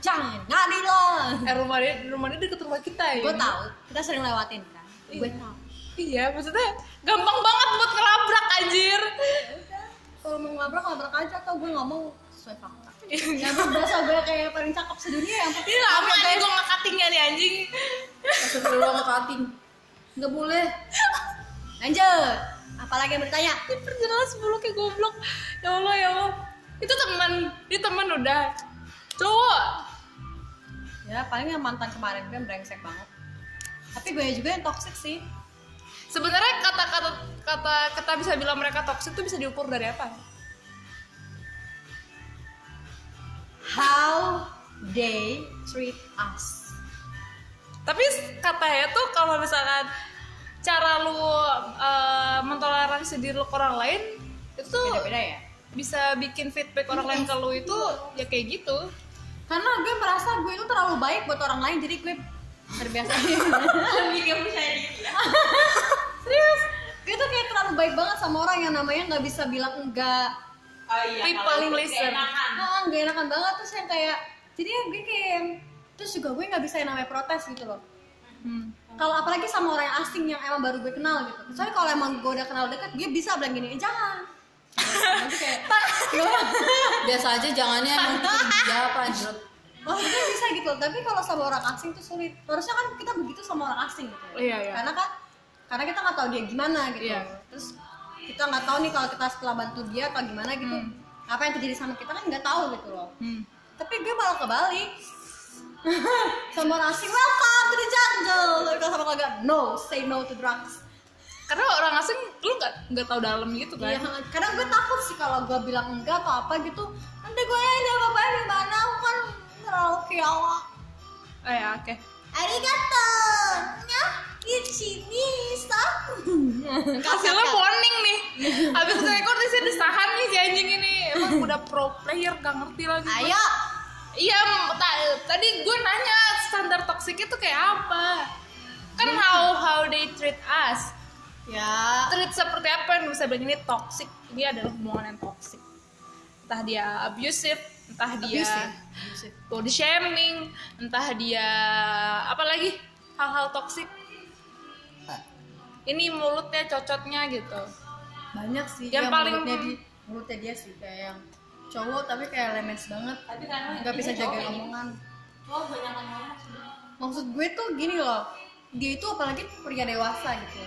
Jangan ngadi lo. Eh rumah dia, rumah dia deket rumah kita ya. Gue tahu. Kita sering lewatin kan. Gue tahu. Iya, maksudnya gampang banget buat ngelabrak anjir. Kalau mau ngelabrak, ngelabrak aja atau gue ngomong sesuai fakta. Yang berasa gue kayak paling cakep sedunia yang pasti. Ini lama nih gue nge-cutting ya nih anjing. Masuk dulu gue nge-cutting. Gak boleh. Lanjut. Apalagi yang bertanya? Dia perjelas bulu kayak goblok. Ya Allah, ya Allah. Itu teman, dia teman udah. Cowok. Ya paling yang mantan kemarin gue brengsek banget. Tapi gue juga yang toksik sih. Sebenarnya kata-kata kata kita bisa bilang mereka toksik itu bisa diukur dari apa? How they treat us. Tapi katanya tuh kalau misalkan cara lu uh, mentoleransi diri lu ke orang lain itu beda-beda ya. Bisa bikin feedback orang lain ke lu itu ya kayak gitu. Karena gue merasa gue itu terlalu baik buat orang lain jadi gue terbiasa lebih kayak percaya diri. Serius, gue tuh kayak terlalu baik banget sama orang yang namanya nggak bisa bilang enggak. Oh iya, people pleaser. Nggak enakan banget terus yang kayak jadi gue kayak terus juga gue nggak bisa yang namanya protes gitu loh. Hmm. Kalau apalagi sama orang yang asing yang emang baru gue kenal gitu. Soalnya kalau emang gue udah kenal dekat, gue bisa bilang gini, jangan. Nanti kayak, biasa aja jangannya emang kerja apa aja. Oh itu bisa gitu, tapi kalau sama orang asing tuh sulit. Harusnya kan kita begitu sama orang asing gitu. Iya, iya. Karena kan, karena kita nggak tahu dia gimana gitu. Iya. Terus kita nggak tahu nih kalau kita setelah bantu dia atau gimana gitu, hmm. apa yang terjadi sama kita kan nggak tahu gitu loh. Hmm. Tapi gue malah kebalik. Sama orang asing, welcome to the jungle. Kalau sama keluarga, no, say no to drugs. Karena orang asing, lu nggak nggak tahu dalam gitu kan? Iya, karena gue takut sih kalau gue bilang enggak atau apa gitu, nanti gue ini apa-apa di mana kan terlalu kiawa. Oh ya, oke. Okay. Arigato, nya di sini sah. Hasilnya warning nih. Abis rekor di sini ditahan nih si anjing ini. Emang udah pro player nggak ngerti lagi. Ayo. Iya, t- tadi gue nanya standar toksik itu kayak apa? Kan yeah. how how they treat us. Ya. Yeah. Treat seperti apa yang bisa bilang ini toksik? Ini adalah hubungan yang toksik. Entah dia abusive, entah dia abusive. Body shaming, entah dia apa lagi hal-hal toksik. Ini mulutnya cocotnya gitu. Banyak sih. Yang, yang paling mulutnya, di, mulutnya dia sih kayak yang cowok tapi kayak lemes banget, nggak bisa jaga omongan. Wah banyak banget. Maksud gue tuh gini loh, dia itu apalagi pria dewasa gitu,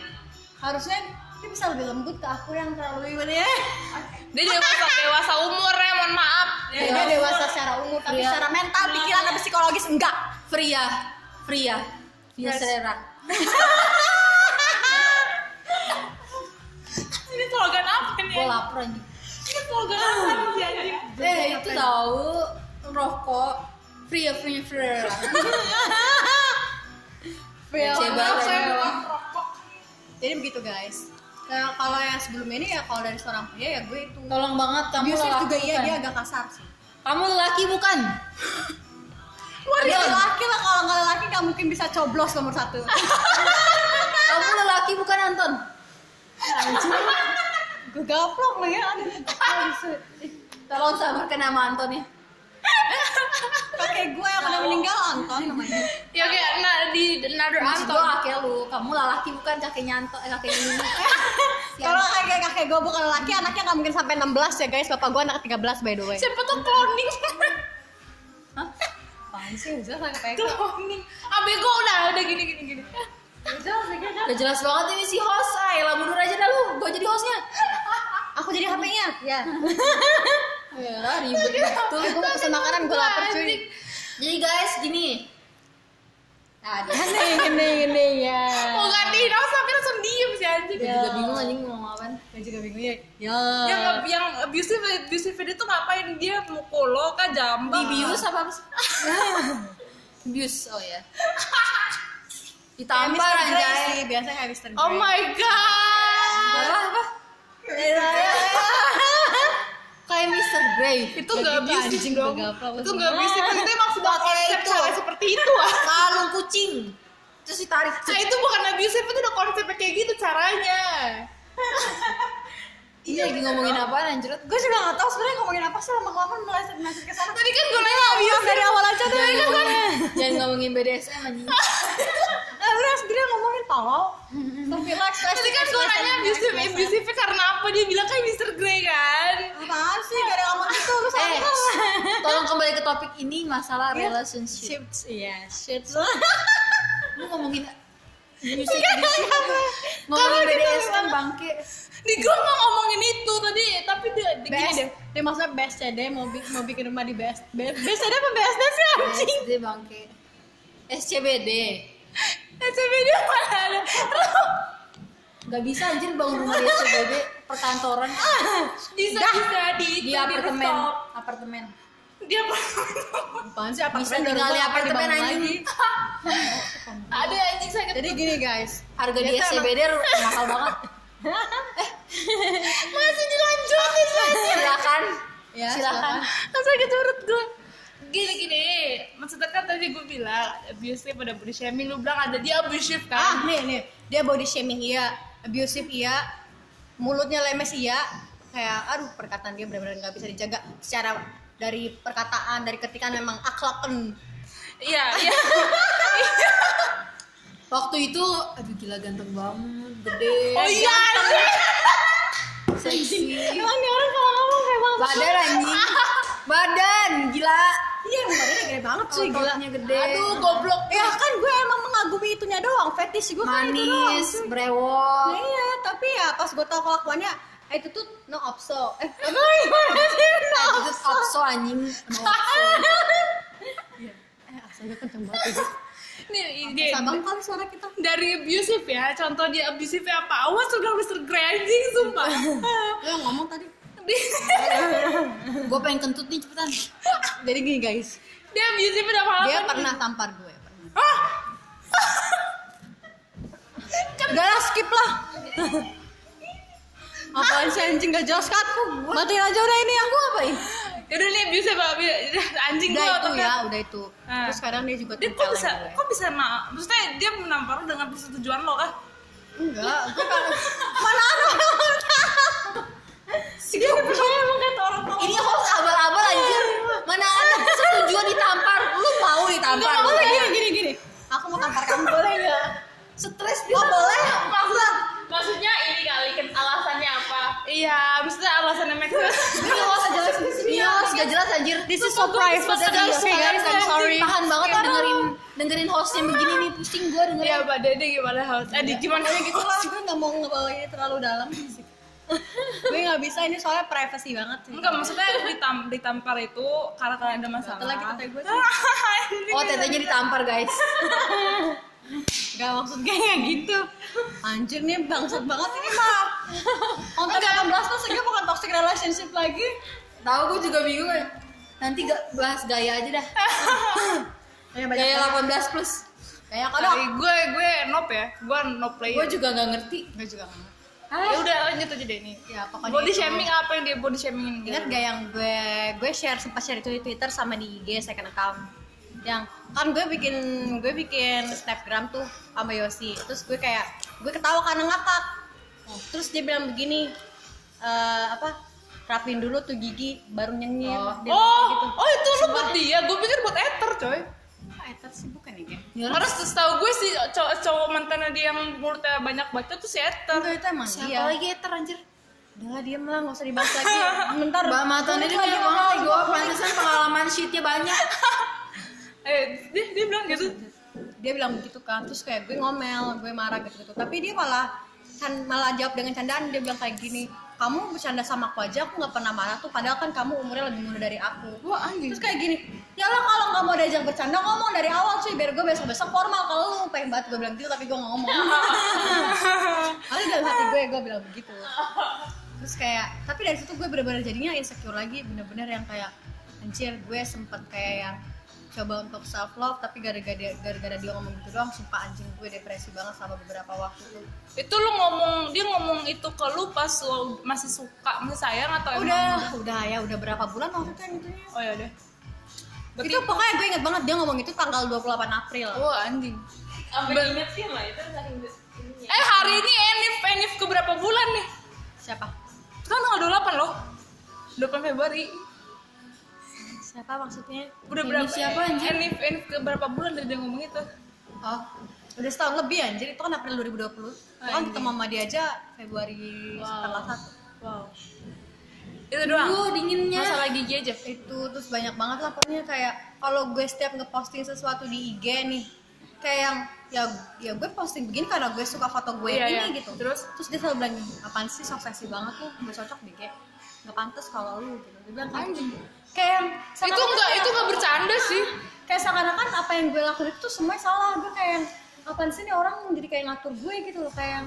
harusnya dia bisa lebih lembut ke aku yang terlalu gimana ya? Dia dewasa dewasa umur ya, mohon maaf. Dia, dia dewasa, dewasa secara umur, tapi Fria. Secara mental, pikiran dan psikologis enggak. Fria, Fria, Fria serang. Ini slogan apa nih? Gue lapar nih. Slogan sih anjing. Eh itu tahu rokok free free free. Free rokok. Jadi begitu guys. Nah, kalau yang sebelum ini ya kalau dari seorang pria ya gue itu. Tolong banget kamu lelaki juga iya dia agak kasar sih. Kamu lelaki bukan? Wah dia lelaki lah, kalau nggak lelaki nggak mungkin bisa coblos nomor satu. Kamu lelaki bukan Anton? Gue gaplok lo ya, tolong sabarkan nama Anton ya. Kakek gue yang udah meninggal Anton namanya. Ya oke, nah di another Anton. Gue kakek lu, kamu lelaki bukan kakeknya Anton, eh kakeknya ini. Kalau kakek kakek gue bukan lelaki, anaknya nggak mungkin sampai enam belas ya guys. Bapak gue anak tiga belas by the way. Siapa tuh cloning? Hah? Apaan sih udah sampai cloning? Abego udah udah gini gini gini. Gak jelas banget ini si host, ayolah mundur aja dah lu, gue jadi hostnya. Aku jadi H P-nya? Ya. Yalah ribet betul, gue pesen makanan, gue lapar cuy. Jadi guys, gini. Ada nih, gini, gini ya. Mau gantiin, aku sampe langsung diem sih anjing. Gue juga bingung anjing mau ngapain. Gue juga bingung ya. Yang yang abusive, abusive dia tuh ngapain, dia mukul lo kah, jambak. Dibius apa-apa sih? Abuse, oh ya. Ditampar anjay, biasa kayak Mister Grey. Oh my god. Apa apa? Kayak Mister Grey. Itu enggak abuse anjing dong. Itu enggak abuse, itu maksud banget cewek seperti itu ah. Kalung kucing. Terus ditarik. Nah, itu bukan abuse, itu udah konsepnya kayak gitu caranya. Iya, lagi ngomongin apaan anjir? Gue juga enggak tahu sebenarnya ngomongin apa sih, lama-lama meleset-meleset ke sana. Tadi kan gue bilang dari awal aja tuh kan. Jangan ngomongin B D S M anjing. Udah sendiri ngomongin tolong. Tadi kan gue nanya abusive, abusive karena apa, dia bilang kayak Mister Grey kan. Apaan sih gak ada ngomong itu. Eh tolong kembali ke topik ini, masalah relationship. Iya shit. Lu ngomongin abusive, ngomongin B D S M bangke. Di gue gak ngomongin itu tadi, tapi dia gini deh. Dia maksudnya B S C D mau bikin rumah di B S D. B S C D apa B S D sih anjing? B S D bangke S C B D S C B D mana ada? Gak bisa anjir bangun rumah di S C B D, perkantoran bisa-bisa di di apartemen apartemen di apartemen apaan sih apartemen bisa tinggal di apartemen anjing ada anjing sakit. Jadi gini guys, harga di S C B D mahal banget. Masih dilanjutin masih silakan ya, silakan langsung gitu urut gue gini-gini, maksudnya kan tadi gue bilang abusive pada body shaming, lu bilang ada dia abusive kan? Ah nih nih, dia body shaming iya, abusive iya, mulutnya lemes iya, kayak aduh perkataan dia benar-benar nggak bisa dijaga secara dari perkataan, dari ketikan memang aklaken. Iya, iya. Waktu itu aduh gila ganteng banget, gede. Oh iya. Seksi. Emang nih orang kalau ngomong kayak banget. Badan anjing. Badan gila. Iya, badannya gede banget sih, gilanya gede. Aduh, goblok. Ya kan gue emang mengagumi itunya doang, fetish gue kan itu doang. Manis, brewok. Nah, iya, tapi ya pas gue tahu kelakuannya itu tuh no opso. Eh, no opso anjing. No opso. Iya. Eh, asalnya kenceng banget. Nih, dia Sabang kan suara kita dari abusive ya. Contoh dia abusive apa? Awas udah mister Grinding sumpah. Lo ngomong tadi. Gue pengen kentut nih cepetan. Jadi gini guys. Dia abusive udah malam. Dia pernah nih tampar gue, pernah. Ah. Gak lah, skip lah. Apaan sih anjing gak jelas kat. Matiin aja udah ini yang gue apain. Yaudah nih abuse apa anjing gue atau ya udah itu nah. Terus sekarang dia juga dia kok bisa gue. Kok bisa ma maksudnya dia menampar dengan persetujuan lo kah? Enggak gue kalau mana ada sih gue percaya emang kata orang tua ini hoax abal-abal anjir mana ada persetujuan ditampar lu mau ditampar lu gini gini gini aku mau tampar kamu boleh nggak stres dia boleh maksudnya maksudnya ini kali kan alasannya apa iya maksudnya alasannya maksudnya jelas gak jelas anjir this is so private guys I'm sorry tahan banget ya dengerin dengerin hostnya begini nih pusing gue dengerin iya Pak Dede gimana host eh gimana gitu lah gue gak mau ngebawainnya terlalu dalam sih gue gak bisa ini soalnya privacy banget sih enggak maksudnya ditampar itu karena kalau ada masalah setelah kita tanya gue sih oh tetenya ditampar guys gak maksud kayaknya gitu anjir nih bangsat banget ini mah untuk delapan belas tuh segini bukan toxic relationship lagi tahu gue juga bingung ya nanti gak bahas gaya aja dah gaya delapan belas plus kayak kalau gue gue nope ya gue no player gue juga nggak ngerti gue juga nggak ngerti ya udah lanjut aja deh ini ya, body shaming apa yang dia body shamingin ingat gak yang gue gue share sempat share itu di Twitter sama di I G second account yang kan gue bikin gue bikin snapgram tuh sama Yosi terus gue kayak gue ketawa karena ngakak terus dia bilang begini uh, apa rapin dulu tuh gigi baru nyengir oh dia oh, gitu. Oh itu lu buat dia gue pikir buat ether coy oh, ether sih bukan ya harus setahu gue sih cowok cowok mantannya dia yang mulutnya banyak baca tuh si ether enggak itu emang siapa dia. Lagi ether anjir udah diam lah nggak usah dibahas lagi bentar bah mantannya dia lagi ngomong gue pantesan pengalaman shitnya banyak eh dia dia bilang gitu dia bilang begitu kan terus kayak gue ngomel gue marah gitu gitu tapi dia malah malah jawab dengan candaan dia bilang kayak gini kamu bercanda sama aku aja, aku gak pernah marah tuh padahal kan kamu umurnya lebih muda dari aku wah anjing terus kayak gini, ya lah kalau gak mau diajak bercanda ngomong dari awal cuy biar gue besok-besok formal kalau lu pengen banget gue bilang gitu tapi gue gak ngomong tapi dalam hati gue, gue bilang begitu terus kayak, tapi dari situ gue bener-bener jadinya insecure lagi bener-bener yang kayak anjir gue sempet kayak yang coba untuk self love tapi gara-gara gara-gara dia ngomong gitu doang sumpah anjing gue depresi banget sama beberapa waktu itu. Itu lu ngomong dia ngomong itu ke lu pas lu masih suka masih sayang atau udah emang udah udah ya udah berapa bulan maksudnya gitunya? Oh ya udah. Berarti itu pokoknya gue inget banget dia ngomong itu tanggal dua puluh delapan April. Wah oh, anjing. Sampai Ber- inget sih lah itu hari ini. Eh hari ini Enif Enif ke berapa bulan nih? Siapa? Itu kan tanggal dua puluh delapan loh. dua puluh delapan Februari. Siapa maksudnya? Udah berapa? Siapa anjir? Enif, Enif ke berapa bulan dari dia ngomong itu? Oh, udah setahun lebih anjir, itu kan April dua ribu dua puluh. Kan kita mama dia aja Februari wow. Setelah satu. Wow. Itu doang. Duh, dinginnya. Masalah gigi aja. Itu terus banyak banget lah pokoknya kayak kalau gue setiap ngeposting sesuatu di I G nih, kayak yang ya ya gue posting begini karena gue suka foto gue oh, iya, ini iya. Gitu. Terus terus dia selalu bilang, "Apaan sih suksesi banget lu? Gak cocok deh kayak gak pantas kalau lu." Gitu. Dia bilang, "Anjing." Kayak itu enggak itu enggak bercanda sih kayak seakan-akan apa yang gue lakuin itu semuanya salah gue kayak apaan sih nih orang jadi kayak ngatur gue gitu loh kayak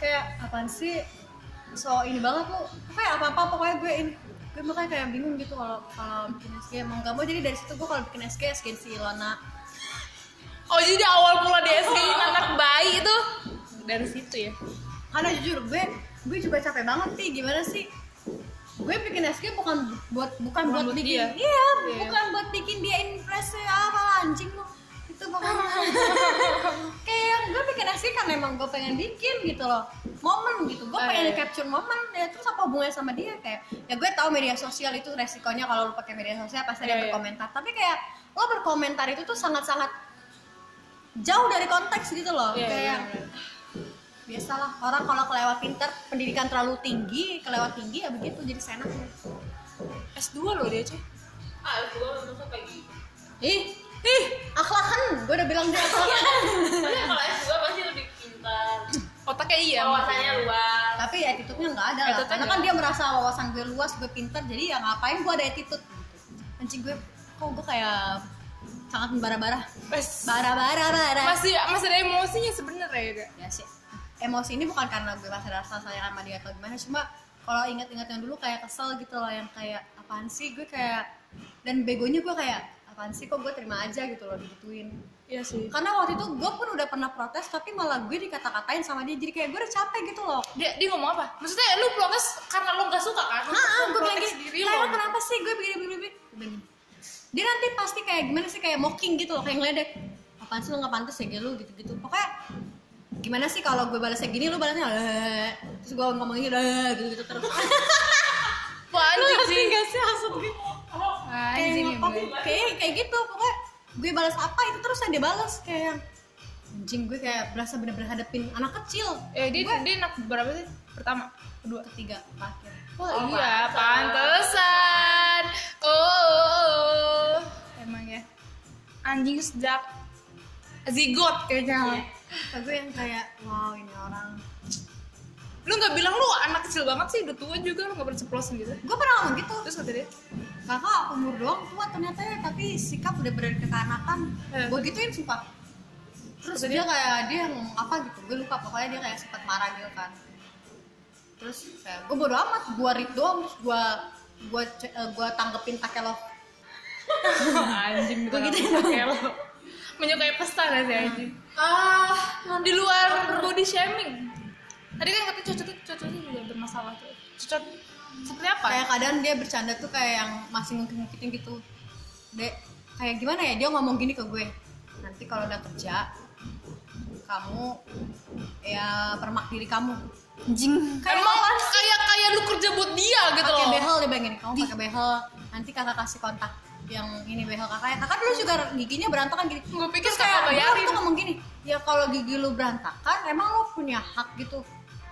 kayak apaan sih so ini banget lo kayak apa-apa pokoknya gue ini gue makanya kayak bingung gitu kalau kalau bikin S G emang gak mau jadi dari situ gue kalau bikin S G S G si Ilona oh jadi awal mula di S G anak bayi itu dari situ ya karena jujur gue gue juga capek banget sih gimana sih gue bikin S G bukan buat bukan buat, buat bikin dia. Iya, yeah. Bukan buat bikin dia impresi apa anjing lu. Itu pokoknya kayak gue bikin S G karena emang gue pengen bikin gitu loh. momen gitu, gue pengen capture momen ya. Terus apa hubungannya sama dia? Kayak ya gue tahu media sosial itu resikonya, kalau lu pakai media sosial pasti ada yeah, berkomentar yeah. Tapi kayak lo berkomentar itu tuh sangat-sangat jauh dari konteks gitu loh yeah, kayak yeah, yeah. Biasalah orang kalau kelewat pinter, pendidikan terlalu tinggi, kelewat tinggi ya begitu, jadi seenaknya. S dua loh dia cuy. Ah S dua langsung kayak gitu. Ih, ih, akhlakan, gue udah bilang dia akhlakan. Tapi kalau S dua pasti lebih pintar. Otaknya iya, wawasannya luas. Tapi attitude-nya enggak ada lah. Karena kan dia merasa wawasan gue luas, gue pintar, jadi ya ngapain gue ada attitude. Anjing gue, kok gue kayak sangat membara-bara. Bara-bara-bara. Masih masih ada emosinya sebenarnya ya, Kak. Ya sih. Emosi ini bukan karena gue masih rasa sayang sama dia atau gimana, cuma kalau ingat-ingat yang dulu kayak kesel gitu loh, yang kayak apaan sih gue kayak, dan begonya gue kayak apaan sih kok gue terima aja gitu loh digituin. Iya sih. Karena waktu itu gue pun udah pernah protes tapi malah gue dikata-katain sama dia, jadi kayak gue udah capek gitu loh. Dia dia ngomong apa? Maksudnya lu protes karena lu nggak suka kan? Nah, gue bilang gini, kayak kenapa sih gue begini-begini? Dia nanti pasti kayak gimana sih, kayak mocking gitu loh, kayak ngeledek. Apaan sih lu nggak pantas ya lu gitu-gitu. Pokoknya gimana sih kalau gue balasnya gini, lu balasnya eee. Terus gue ngomong gini eee, gitu-gitu terus. Wah anjing gak sih hasut gue kayak kayak kayak gitu, pokoknya gue balas apa itu terus yang dia balas, kayak anjing gue kayak berasa bener-bener hadapin anak kecil. Eh dia, dia anak berapa sih? Pertama? Kedua? Ketiga? Akhir. Oh, oh iya pantesan. Oh, oh, oh emang ya anjing sedap zigot kayaknya. Yeah. Gue yang kayak, wow ini orang. Lu gak bilang lu anak kecil banget sih, udah tua juga, lu gak berceplosan gitu? Gue pernah ngomong gitu. Terus kata dia, kakak umur doang tua ternyata ya, tapi sikap udah berada kekanakan eh. Gue gituin sumpah. Terus dia, dia kayak, dia ngomong apa gitu, gue lupa, pokoknya dia kayak sempat marah gitu kan. Terus kayak, gue bodo amat, gue read doang, terus gue Gue, gue tanggepin pake lo. Anjing, gue gituin pake lo. Menyukai pesan ya sih anjing. Ah, di luar body shaming. Tadi kan kata cocot, cocotnya juga bermasalah tuh. Cocot seperti apa? Kayak kadang dia bercanda tuh kayak yang masih ngungkit-ngungkitin gitu. Dek, kayak gimana ya? Dia ngomong gini ke gue. Nanti kalau udah kerja, kamu ya permak diri kamu. Anjing. Kayak kayak kayak lu kerja buat dia gitu loh. Pakai behel dia bayangin. Kamu pakai behel. Nanti kakak kasih kontak yang ini behel kakaknya. Kakak dulu juga giginya berantakan gini. Gue pikir kakak bayarin. Gue ngomong gini, ya kalau gigi lu berantakan emang lu punya hak gitu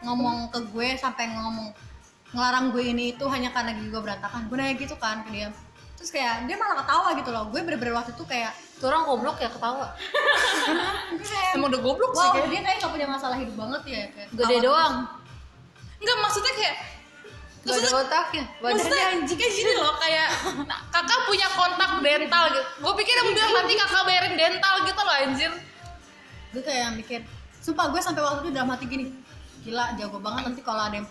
ngomong ke gue sampai ngomong ngelarang gue ini itu hanya karena gigi gue berantakan. Gue nanya gitu kan ke dia. Terus kayak dia malah ketawa gitu loh. Gue bener-bener waktu itu kayak, tuh orang goblok ya ketawa. Emang udah goblok sih. Wow, kayak dia kayak gak punya masalah hidup banget ya. Gede doang. Enggak, maksudnya kayak gak ada otaknya. Maksudnya anjingnya gini loh, kayak kakak punya kontak dental gitu. Gue pikir dia bilang nanti kakak bayarin dental gitu loh anjir. Gue kayak mikir, sumpah gue sampai waktu itu dalam hati gini, gila jago banget nanti kalau ada yang,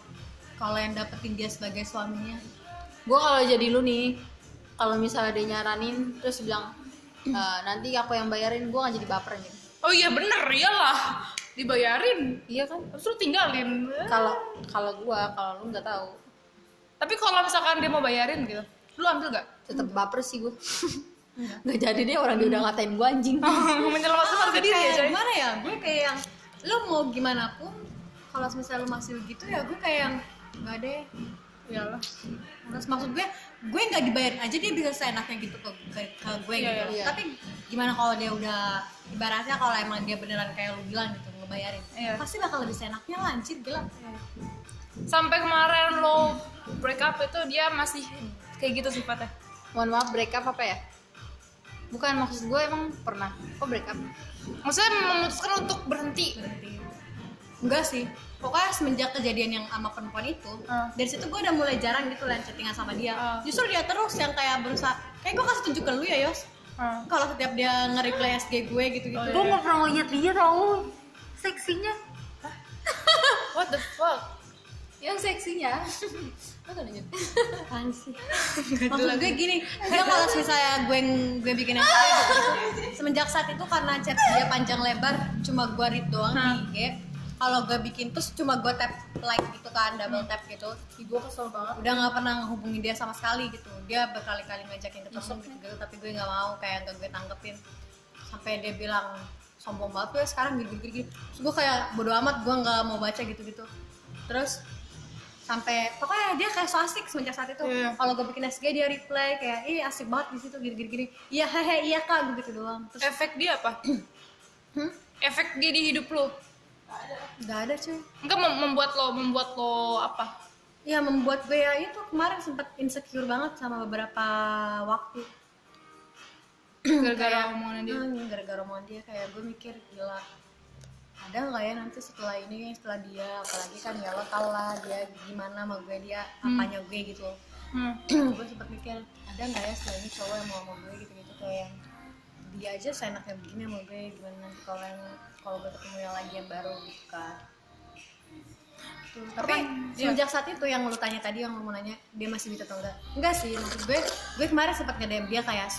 kalau yang dapetin dia sebagai suaminya. Gue kalau jadi lu nih, kalau misalnya dia nyaranin terus bilang e, nanti aku yang bayarin, gue gak jadi baper gitu. Oh iya bener, iyalah dibayarin. Iya kan, terus lu tinggalin. Kalau kalau gue, kalau lu nggak tahu. Tapi kalau misalkan dia mau bayarin gitu, lu ambil gak? Tetep baper sih gue. Gak jadi deh, orang dia udah ngatain gue anjing. Menyelamatkan harga diri ya coy. Gimana ya, gue kayak yang lu mau gimana pun kalau misalnya lu masih gitu ya gue kayak yang gak deh. Iyalah. Terus maksud gue, gue gak dibayarin aja dia bisa seenaknya gitu ke, ke, ke gue gitu yeah, yeah. Tapi gimana kalau dia udah, ibaratnya kalau emang dia beneran kayak lu bilang gitu ngebayarin yeah. Pasti bakal lebih seenaknya lah anjir, gila yeah. Sampai kemarin lo break up itu dia masih kayak gitu sifatnya. Mohon maaf, break up apa ya? Bukan, maksud gue emang pernah. Kok break up? Maksudnya memutuskan untuk berhenti? Berhenti. Enggak sih. Pokoknya semenjak kejadian yang sama perempuan itu, uh. dari situ gue udah mulai jarang gitu lah chattingan sama dia. Uh. Justru dia terus yang kayak berusaha. Kayak gue kasih tunjuk ke lu ya Yos. Uh. Kalau setiap dia nge-reply S G gue gitu-gitu. Oh, iya. Gue nggak pernah ngeliat dia tau. Seksinya. Hah? What the fuck? Yang seksinya, lo gak nanya? Apaan sih? Maksud gue gini, dia kalau misalnya gue gue bikin yang salah gitu. Semenjak saat itu karena chat dia panjang lebar, cuma gue read doang hmm. di I G. Kalau gue bikin terus cuma gue tap like gitu kan, double tap gitu. Gue kesel banget. Udah gak pernah ngehubungin dia sama sekali gitu. Dia berkali-kali ngajakin ketemu gitu, tapi gue gak mau, kayak gak gue tanggepin. Sampai dia bilang, sombong banget ya sekarang gini-gini. Terus gue kayak bodo amat, gue nggak mau baca gitu-gitu. Terus sampai pokoknya dia kayak so asik semenjak saat itu. Yeah. Kalau gue bikin S G dia reply kayak, ih asik banget di situ gini-gini. Iya hehe iya kak gitu doang. Terus, efek dia apa? hmm? Efek dia di hidup lo? Gak ada. Gak ada cuy. Enggak membuat lo membuat lo apa? Ya membuat gue ya itu kemarin sempat insecure banget sama beberapa waktu. Gara-gara omongan dia. Hmm, gara-gara omongan dia kayak gue mikir gila. Ada nggak ya nanti setelah ini setelah dia apalagi kan ya lo tau lah dia gimana sama gue dia hmm. apanya gue gitu hmm. gue sempat mikir ada nggak ya setelah ini cowok yang mau sama gue gitu gitu kayak yang dia aja seenaknya begini sama gue gimana nanti kalau yang kalau gue ketemu yang lagi yang baru gitu kan tuh, tapi semenjak saat itu yang lo tanya tadi yang lo mau nanya dia masih bisa atau enggak enggak sih maksud gue gue kemarin sempat nge-D M dia kayak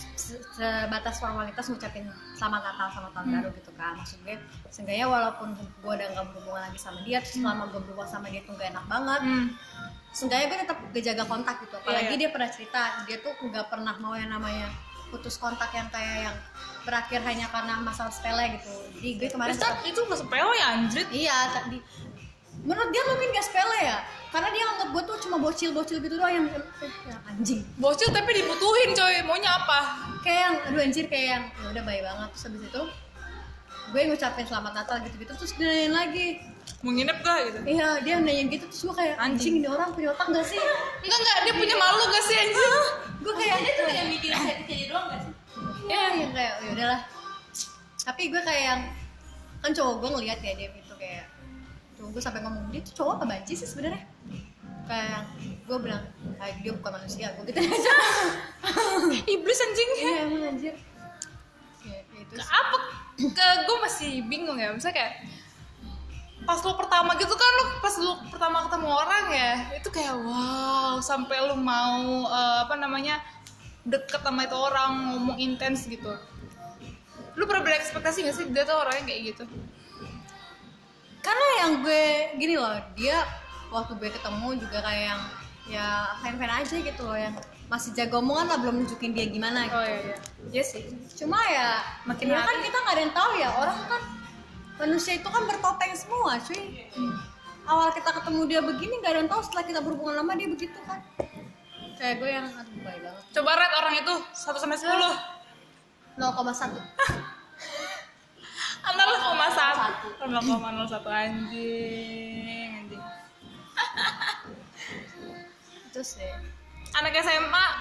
sebatas formalitas ngucapin sama Natal sama tahun hmm. baru gitu kan maksud gue seenggaknya walaupun gue udah gak berhubungan lagi sama dia terus selama gue berhubungan sama dia tuh gak enak banget hmm. seenggaknya gue tetap jaga kontak gitu apalagi yeah, yeah. dia pernah cerita dia tuh gak pernah mau yang namanya putus kontak yang kayak yang berakhir hanya karena masalah sepele gitu jadi gue kemarin Ustaz, itu gak sepele ya anjrit iya tadi menurut dia mungkin gak sepele ya karena dia nganggep gue tuh cuma bocil-bocil gitu doang yang ya, anjing bocil tapi dibutuhin coy maunya apa kayak yang aduh anjir kayak yang ya udah baik banget terus habis itu gue ngucapin selamat Natal gitu-gitu terus dia nanyain lagi mau nginep gak gitu iya dia nanyain gitu terus gue kayak anjing ini orang punya otak gak sih enggak enggak dia punya malu gak sih anjing gue kayak dia tuh yang mikirin jadi doang gak sih iya yang kayak ya udahlah tapi gue kayak yang kan cowok gue ngeliat ya dia itu kayak tuh gue sampai ngomong dia tuh cowok apa banci sih sebenarnya kayak gue bilang ah, dia bukan manusia gue gitu aja iblis anjing iya emang anjir kayak itu sih. Apa ke gue masih bingung ya misalnya kayak pas lo pertama gitu kan lo pas lo pertama ketemu orang ya itu kayak wow sampai lo mau uh, apa namanya deket sama itu orang ngomong intens gitu lo pernah berekspektasi nggak sih dia tuh orangnya kayak gitu karena yang gue gini loh dia waktu gue ketemu juga kayak yang ya fan-fan aja gitu loh yang masih jago omongan lah belum nunjukin dia gimana gitu oh iya iya iya sih cuma ya makin ya kan kita gak ada yang tahu ya orang kan manusia itu kan bertopeng semua cuy hmm. awal kita ketemu dia begini gak ada yang tahu setelah kita berhubungan lama dia begitu kan kayak gue yang aduh baik banget coba rate orang itu satu sampai sepuluh nol koma satu nol koma nol satu anjing anjing terus deh anak S M A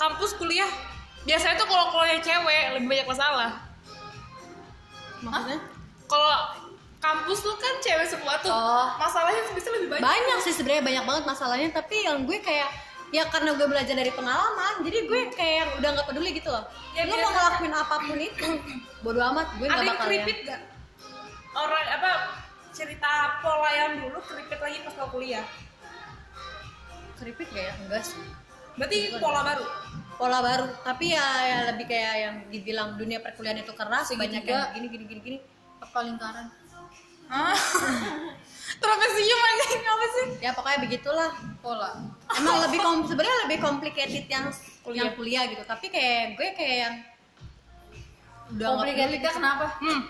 kampus kuliah biasanya tuh kalau kuliah cewek lebih banyak masalah maksudnya? Kalau kampus lu kan cewek semua tuh oh. masalahnya bisa lebih banyak banyak sih sebenarnya banyak banget masalahnya tapi yang gue kayak ya karena gue belajar dari pengalaman jadi gue kayak udah nggak peduli gitu loh ya, lu biasanya mau ngelakuin apapun itu bodo amat gue nggak bakal ya gak? Orang apa cerita pola yang dulu keripit lagi pas lo kuliah keripit gak ya enggak sih berarti bukan pola baru pola baru tapi ya, ya lebih kayak yang dibilang dunia perkuliahan itu keras segini banyak juga. Yang gini gini gini gini apa lingkaran ah trapesium anjing apa sih ya pokoknya begitulah pola emang lebih kom sebenarnya lebih complicated yang kuliah. Yang kuliah gitu tapi kayak gue kayak yang complicated kenapa hmm.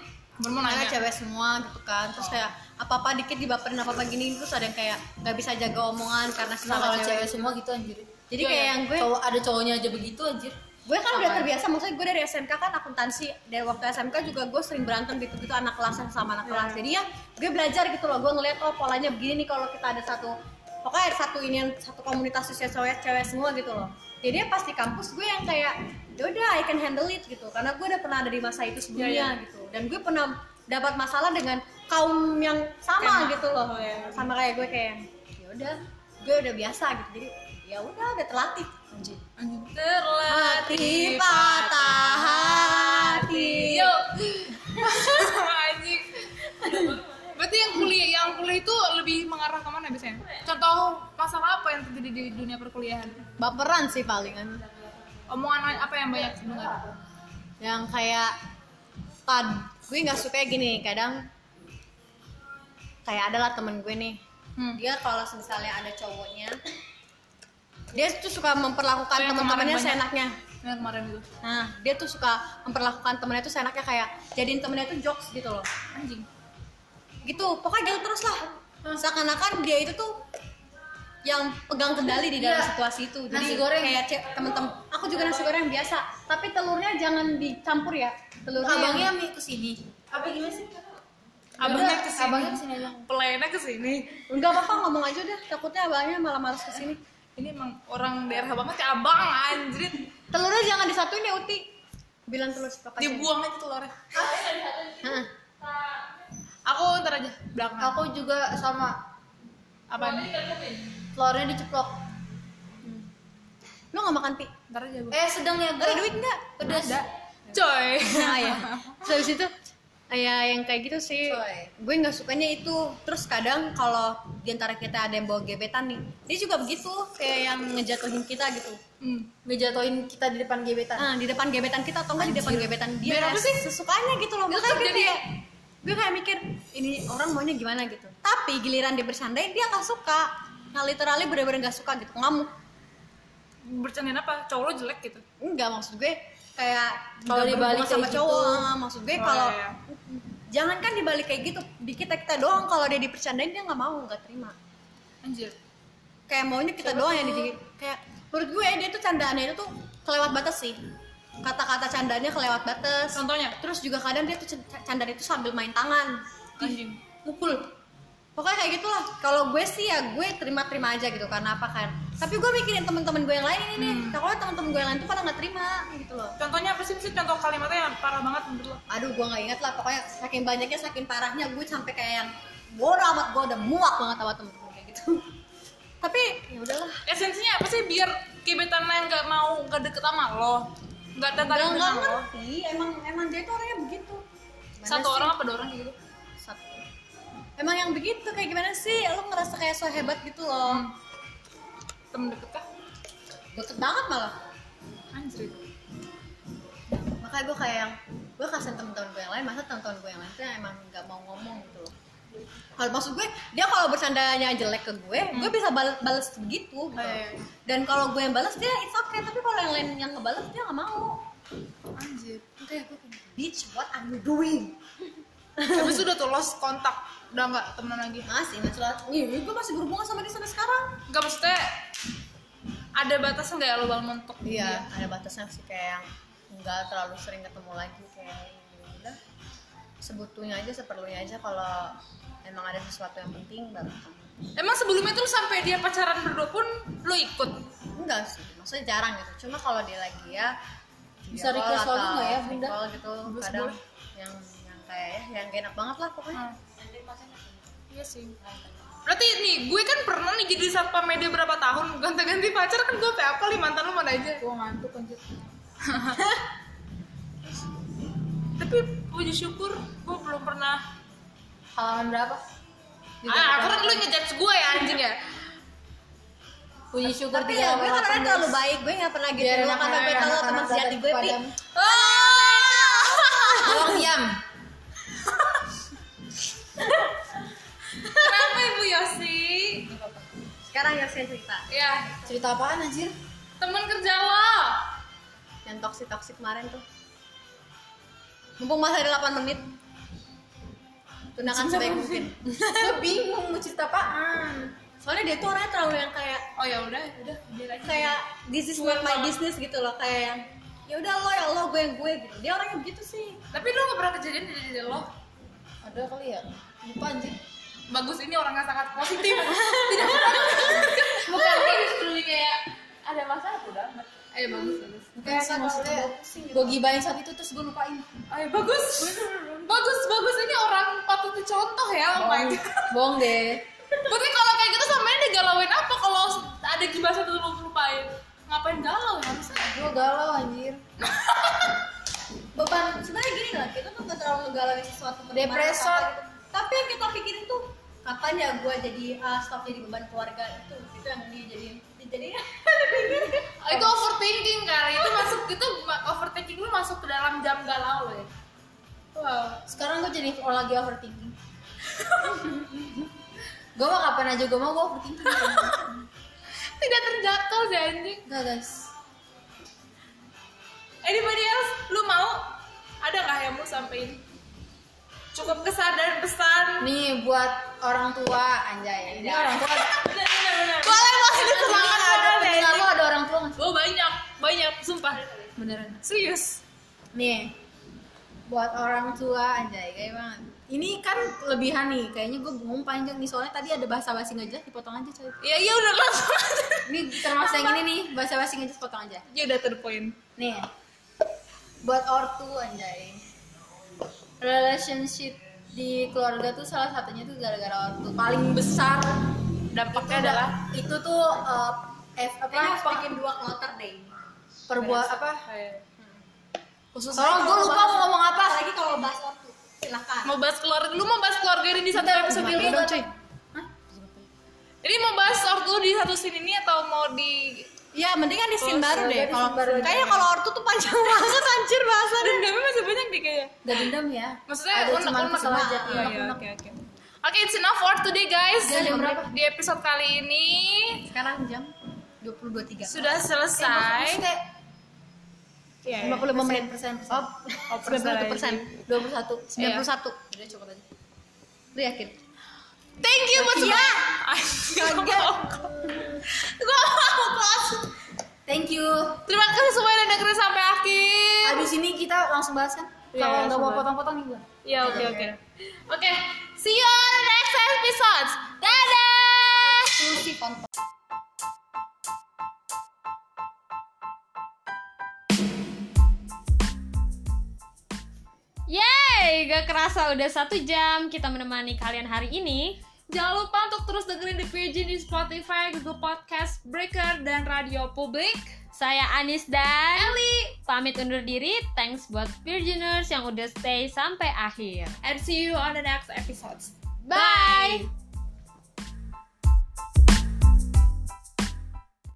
karena cewek semua gitu kan terus kayak apa-apa dikit dibaperin apa-apa gini terus ada yang kayak gak bisa jaga omongan karena sama nah, kalau cewek, cewek semua gitu anjir jadi ya, kayak ya. Yang gue cowok, ada cowoknya aja begitu anjir gue kan sama udah terbiasa maksudnya gue dari S M K kan akuntansi dari waktu S M K juga gue sering berantem gitu-gitu anak kelas sama anak ya. Kelas jadi ya gue belajar gitu loh gue ngeliat oh polanya begini nih kalau kita ada satu pokoknya ada satu ini yang satu komunitas cewek-cewek semua gitu loh jadi pas di kampus gue yang kayak yaudah I can handle it gitu karena gue udah pernah ada di masa itu sebelumnya ya, ya. Gitu dan gue pernah dapat masalah dengan kaum yang sama Enak. Gitu loh oh, ya. Sama kayak gue kayak yaudah gue udah biasa gitu jadi ya udah udah terlatih anjir terlatih patah hati yuk anjir berarti yang kuliah yang kuliah itu lebih mengarah ke mana biasanya contoh masalah apa yang terjadi di dunia perkuliahan baperan sih palingan omongan apa yang banyak sebenarnya yang kayak kan gue nggak suka gini kadang kayak adalah temen gue nih hmm. dia kalau misalnya ada cowoknya dia tuh suka memperlakukan teman-temannya seenaknya Nah, kemarin itu. Nah, dia tuh suka memperlakukan temennya tuh seenaknya, kayak jadiin temennya tuh jokes gitu loh. Anjing. Gitu, pokoknya jauh terus lah. Seakan-akan dia itu tuh yang pegang kendali di dalam ya, situasi itu. Jadi nasi goreng kayak cek temen-temen. Aku juga nasi goreng biasa, tapi telurnya jangan dicampur ya. Telurnya abangnya yang... kesini. Apa gimana sih? Abangnya kesini. Abangnya kesini. Pelennya kesini. Enggak apa-apa, ngomong aja deh. Takutnya abangnya malah malas kesini. Ini emang orang daerah banget ya, abang anjrit. Telurnya jangan disatuin ya, Uti. Bilang telur sepakatnya. Dibuang aja telurnya. Heeh. Aku ntar aja belakang. Aku juga sama. Apaan? Telurnya diceplok. Hmm. Lu enggak makan, Pi? Ntar aja gua. Eh, sedangnya gua. Ada duit enggak? Pedas. Ada. Coy. Nah, ya. So, habis itu ya yang kayak gitu sih. Coy. Gue enggak sukanya itu. Terus kadang kalau di antara kita ada yang bawa gebetan nih, dia juga begitu, kayak yang ngejatuhin kita gitu. Hmm. Ngejatuhin kita di depan gebetan. Nah, di depan gebetan kita atau enggak di depan gebetan dia. Biar apa sih? Sesukanya gitu loh. Enggak kayak gitu ya. Gue kayak mikir ini orang maunya gimana gitu, tapi giliran dia bercandai dia nggak suka, nah literally bener-bener nggak suka gitu, ngamuk. Bercandain apa? Cowok lo jelek gitu? Enggak, maksud gue kayak kalau dibalik sama gitu. Cowok maksud gue kalau oh, iya. Jangan kan dibalik kayak gitu, di kita kita doang kalau dia dipercandain dia nggak mau, nggak terima. Anjir, kayak maunya kita coba doang tuh. Yang dijigit kayak menurut gue dia tuh candaannya itu tuh kelewat batas sih. Kata-kata candanya kelewat batas. Contohnya? Terus juga kadang dia tuh candanya tuh sambil main tangan. Anjing. Mukul. Pokoknya kayak gitulah. Kalau gue sih ya gue terima-terima aja gitu, karena apa kan. Tapi gue mikirin temen-temen gue yang lain ini nih. Hmm. Kalau temen-temen gue yang lain tuh pada nggak terima gitu loh. Contohnya apa sih? Contoh kalimatnya yang parah banget menurut lo? Aduh, gue nggak ingat lah. Pokoknya saking banyaknya, saking parahnya gue sampai kayak yang bodoh amat, gue udah muak banget sama temen-temen kayak gitu. Tapi ya udahlah. Esensinya apa sih biar gebetan lain nggak mau nggak deket sama lo? Nggak tertarik dengan lo? Emang emang dia tuh orangnya begitu. Gimana satu sih? Orang apa dua orang gitu? Satu. Emang yang begitu kayak gimana sih? Lo ngerasa kayak so hebat gitu loh. Hmm. Temen deket kah? Deket banget malah. Anjir. Makanya gue kayak yang gue kasihan temen-temen gue yang lain, masa temen-temen gue yang lain tuh emang nggak mau ngomong gitu loh. Kalau maksud gue dia kalau bercandanya jelek ke gue, hmm. gue bisa bal- balas begitu. Gitu. Dan kalau gue yang balas dia it's okay, tapi kalau yang lain yang ngebalas dia nggak mau. Anjir, kayak gue kayak bitch, what are you doing? Tapi sudah tuh lost kontak, udah nggak temenan lagi. Masih, masih lah. Ih, gue masih berhubungan sama dia sampai sekarang. Gak, maksudnya ada batasnya nggak ya lo bal mentok? Iya, ada batasnya sih, kayak nggak terlalu sering ketemu lagi, kayak udah sebetulnya aja, seperlunya aja kalau emang ada sesuatu yang penting baru. Emang sebelumnya tuh sampai dia pacaran berdua pun lo ikut? Enggak sih, maksudnya jarang gitu. Cuma kalau dia lagi ya bisa request lagu nggak ya, Bunda? Gitu, kadang yang yang kayak ya, yang enak banget lah pokoknya. Iya sih. Berarti nih, gue kan pernah nih jadi satpam media berapa tahun, ganti-ganti pacar kan gue P F kali, mantan lo mana aja? Gue ngantuk lanjut. Tapi puji syukur gue belum pernah. Halaman berapa? Juga ah, aku kan lu ngejudge gue ya anjing ya. Puji syukur tapi ya, gue kan orangnya terlalu baik, gue nggak pernah gitu. Lu kan sampai tahu teman sejati gue pi. Tolong diam. Kenapa Ibu Yosi? Sekarang Yosi cerita. Ya, cerita apaan anjir? Temen kerja lo. Yang toksik-toksik kemarin tuh. Mumpung masih ada delapan menit. Gunakan sebaik mungkin. Gue bingung mau cerita apaan. Soalnya dia tuh orangnya terlalu yang kayak oh ya udah, udah biar aja. Kayak this is not my business gitu loh, kayak yang ya udah lo ya lo, gue yang gue gitu. Dia orangnya begitu sih. Tapi lo enggak pernah kejadian di diri lo? Ada kali ya. Lupa anjir. Bagus, ini orangnya sangat positif. Tidak pernah. Bukan justru kayak ada masalah udah. Eh bagus bagus. Kayak maksudnya gue gibain saat itu terus gue lupain. Eh bagus. Bagus bagus ini orang patut dicontoh ya. Oh my god. Bohong deh. Berarti kalau kayak gitu sama ini digalauin apa kalau ada gibah satu lu lupain? Ngapain galau harusnya? Gue galau anjir. Beban sebenarnya gini lah, kita tuh enggak terlalu ngegalauin sesuatu depresor. Gitu. Tapi yang kita pikirin tuh kapan ya gue jadi uh, stop jadi beban keluarga itu. Itu yang dijadiin jadinya oh, itu overthinking kan, itu masuk itu overthinking lu masuk ke dalam jam galau ya. Wow, sekarang gue jadi oh, lagi overthinking. Gue mau kapan aja gue mau gue overthinking. Tidak terjatuh sih anjing. Enggak guys, Anybody else? Lu mau? Ada nggak yang mau sampein? Cukup kesan dan pesan nih buat orang tua, anjay. Ini orang tua. Benar-benar. Boleh boleh disemangat ada kamu ada orang tua. Oh banyak banyak sumpah. Beneran. Serius. Nih buat orang tua, anjay kayak banget. Ini kan kelebihan nih. Kayaknya gue bingung panjang nih soalnya tadi ada bahasa-bahasa nggak jelas, dipotong aja coy. Iya iya udah langsung. Ini termasuk yang ini nih bahasa-bahasa nggak jelas, potong aja. Ya udah to the point. Nih. Buat ortu anjay, relationship di keluarga tuh salah satunya tuh gara-gara ortu paling besar dampaknya itu adalah itu tuh uh, F, apa ya, bikin dua kloter deh perbuat apa khusus tolong gue lupa mau ngomong apa lagi kalau bahas ortu silakan mau bahas keluarga lu mau bahas keluarga ini di satu episode dulu coy jadi mau bahas ortu di satu scene ini atau mau di ya mendingan di scene oh, baru deh kalau kayaknya kalau ortu tuh panjang banget anjir bahasa dendamnya masih banyak deh kayaknya gak dendam ya maksudnya unek-unek lah oke oke oke it's enough for today guys jadi, di episode kali ini sekarang jam dua puluh dua tiga sudah selesai eh, lima puluh lima menit persen persen oh persen dua puluh satu sembilan puluh satu udah cukup aja lu yakin? Thank you buat semua. Gua mau close. Thank you. Terima kasih semua yang dengerin sampai akhir. Habis ini kita langsung bahas kan? Yeah, kalau enggak mau potong-potong nih gua. Iya, oke oke. Oke, see you on the next episode. Dadah. Susi kontak. Yeay, gak kerasa udah satu jam kita menemani kalian hari ini. Jangan lupa untuk terus dengerin The Virgin di Spotify, Google Podcast, Breaker, dan Radio Publik. Saya Anis dan Elly pamit undur diri. Thanks buat Virginers yang udah stay sampai akhir. And see you on the next episode. Bye! Bye.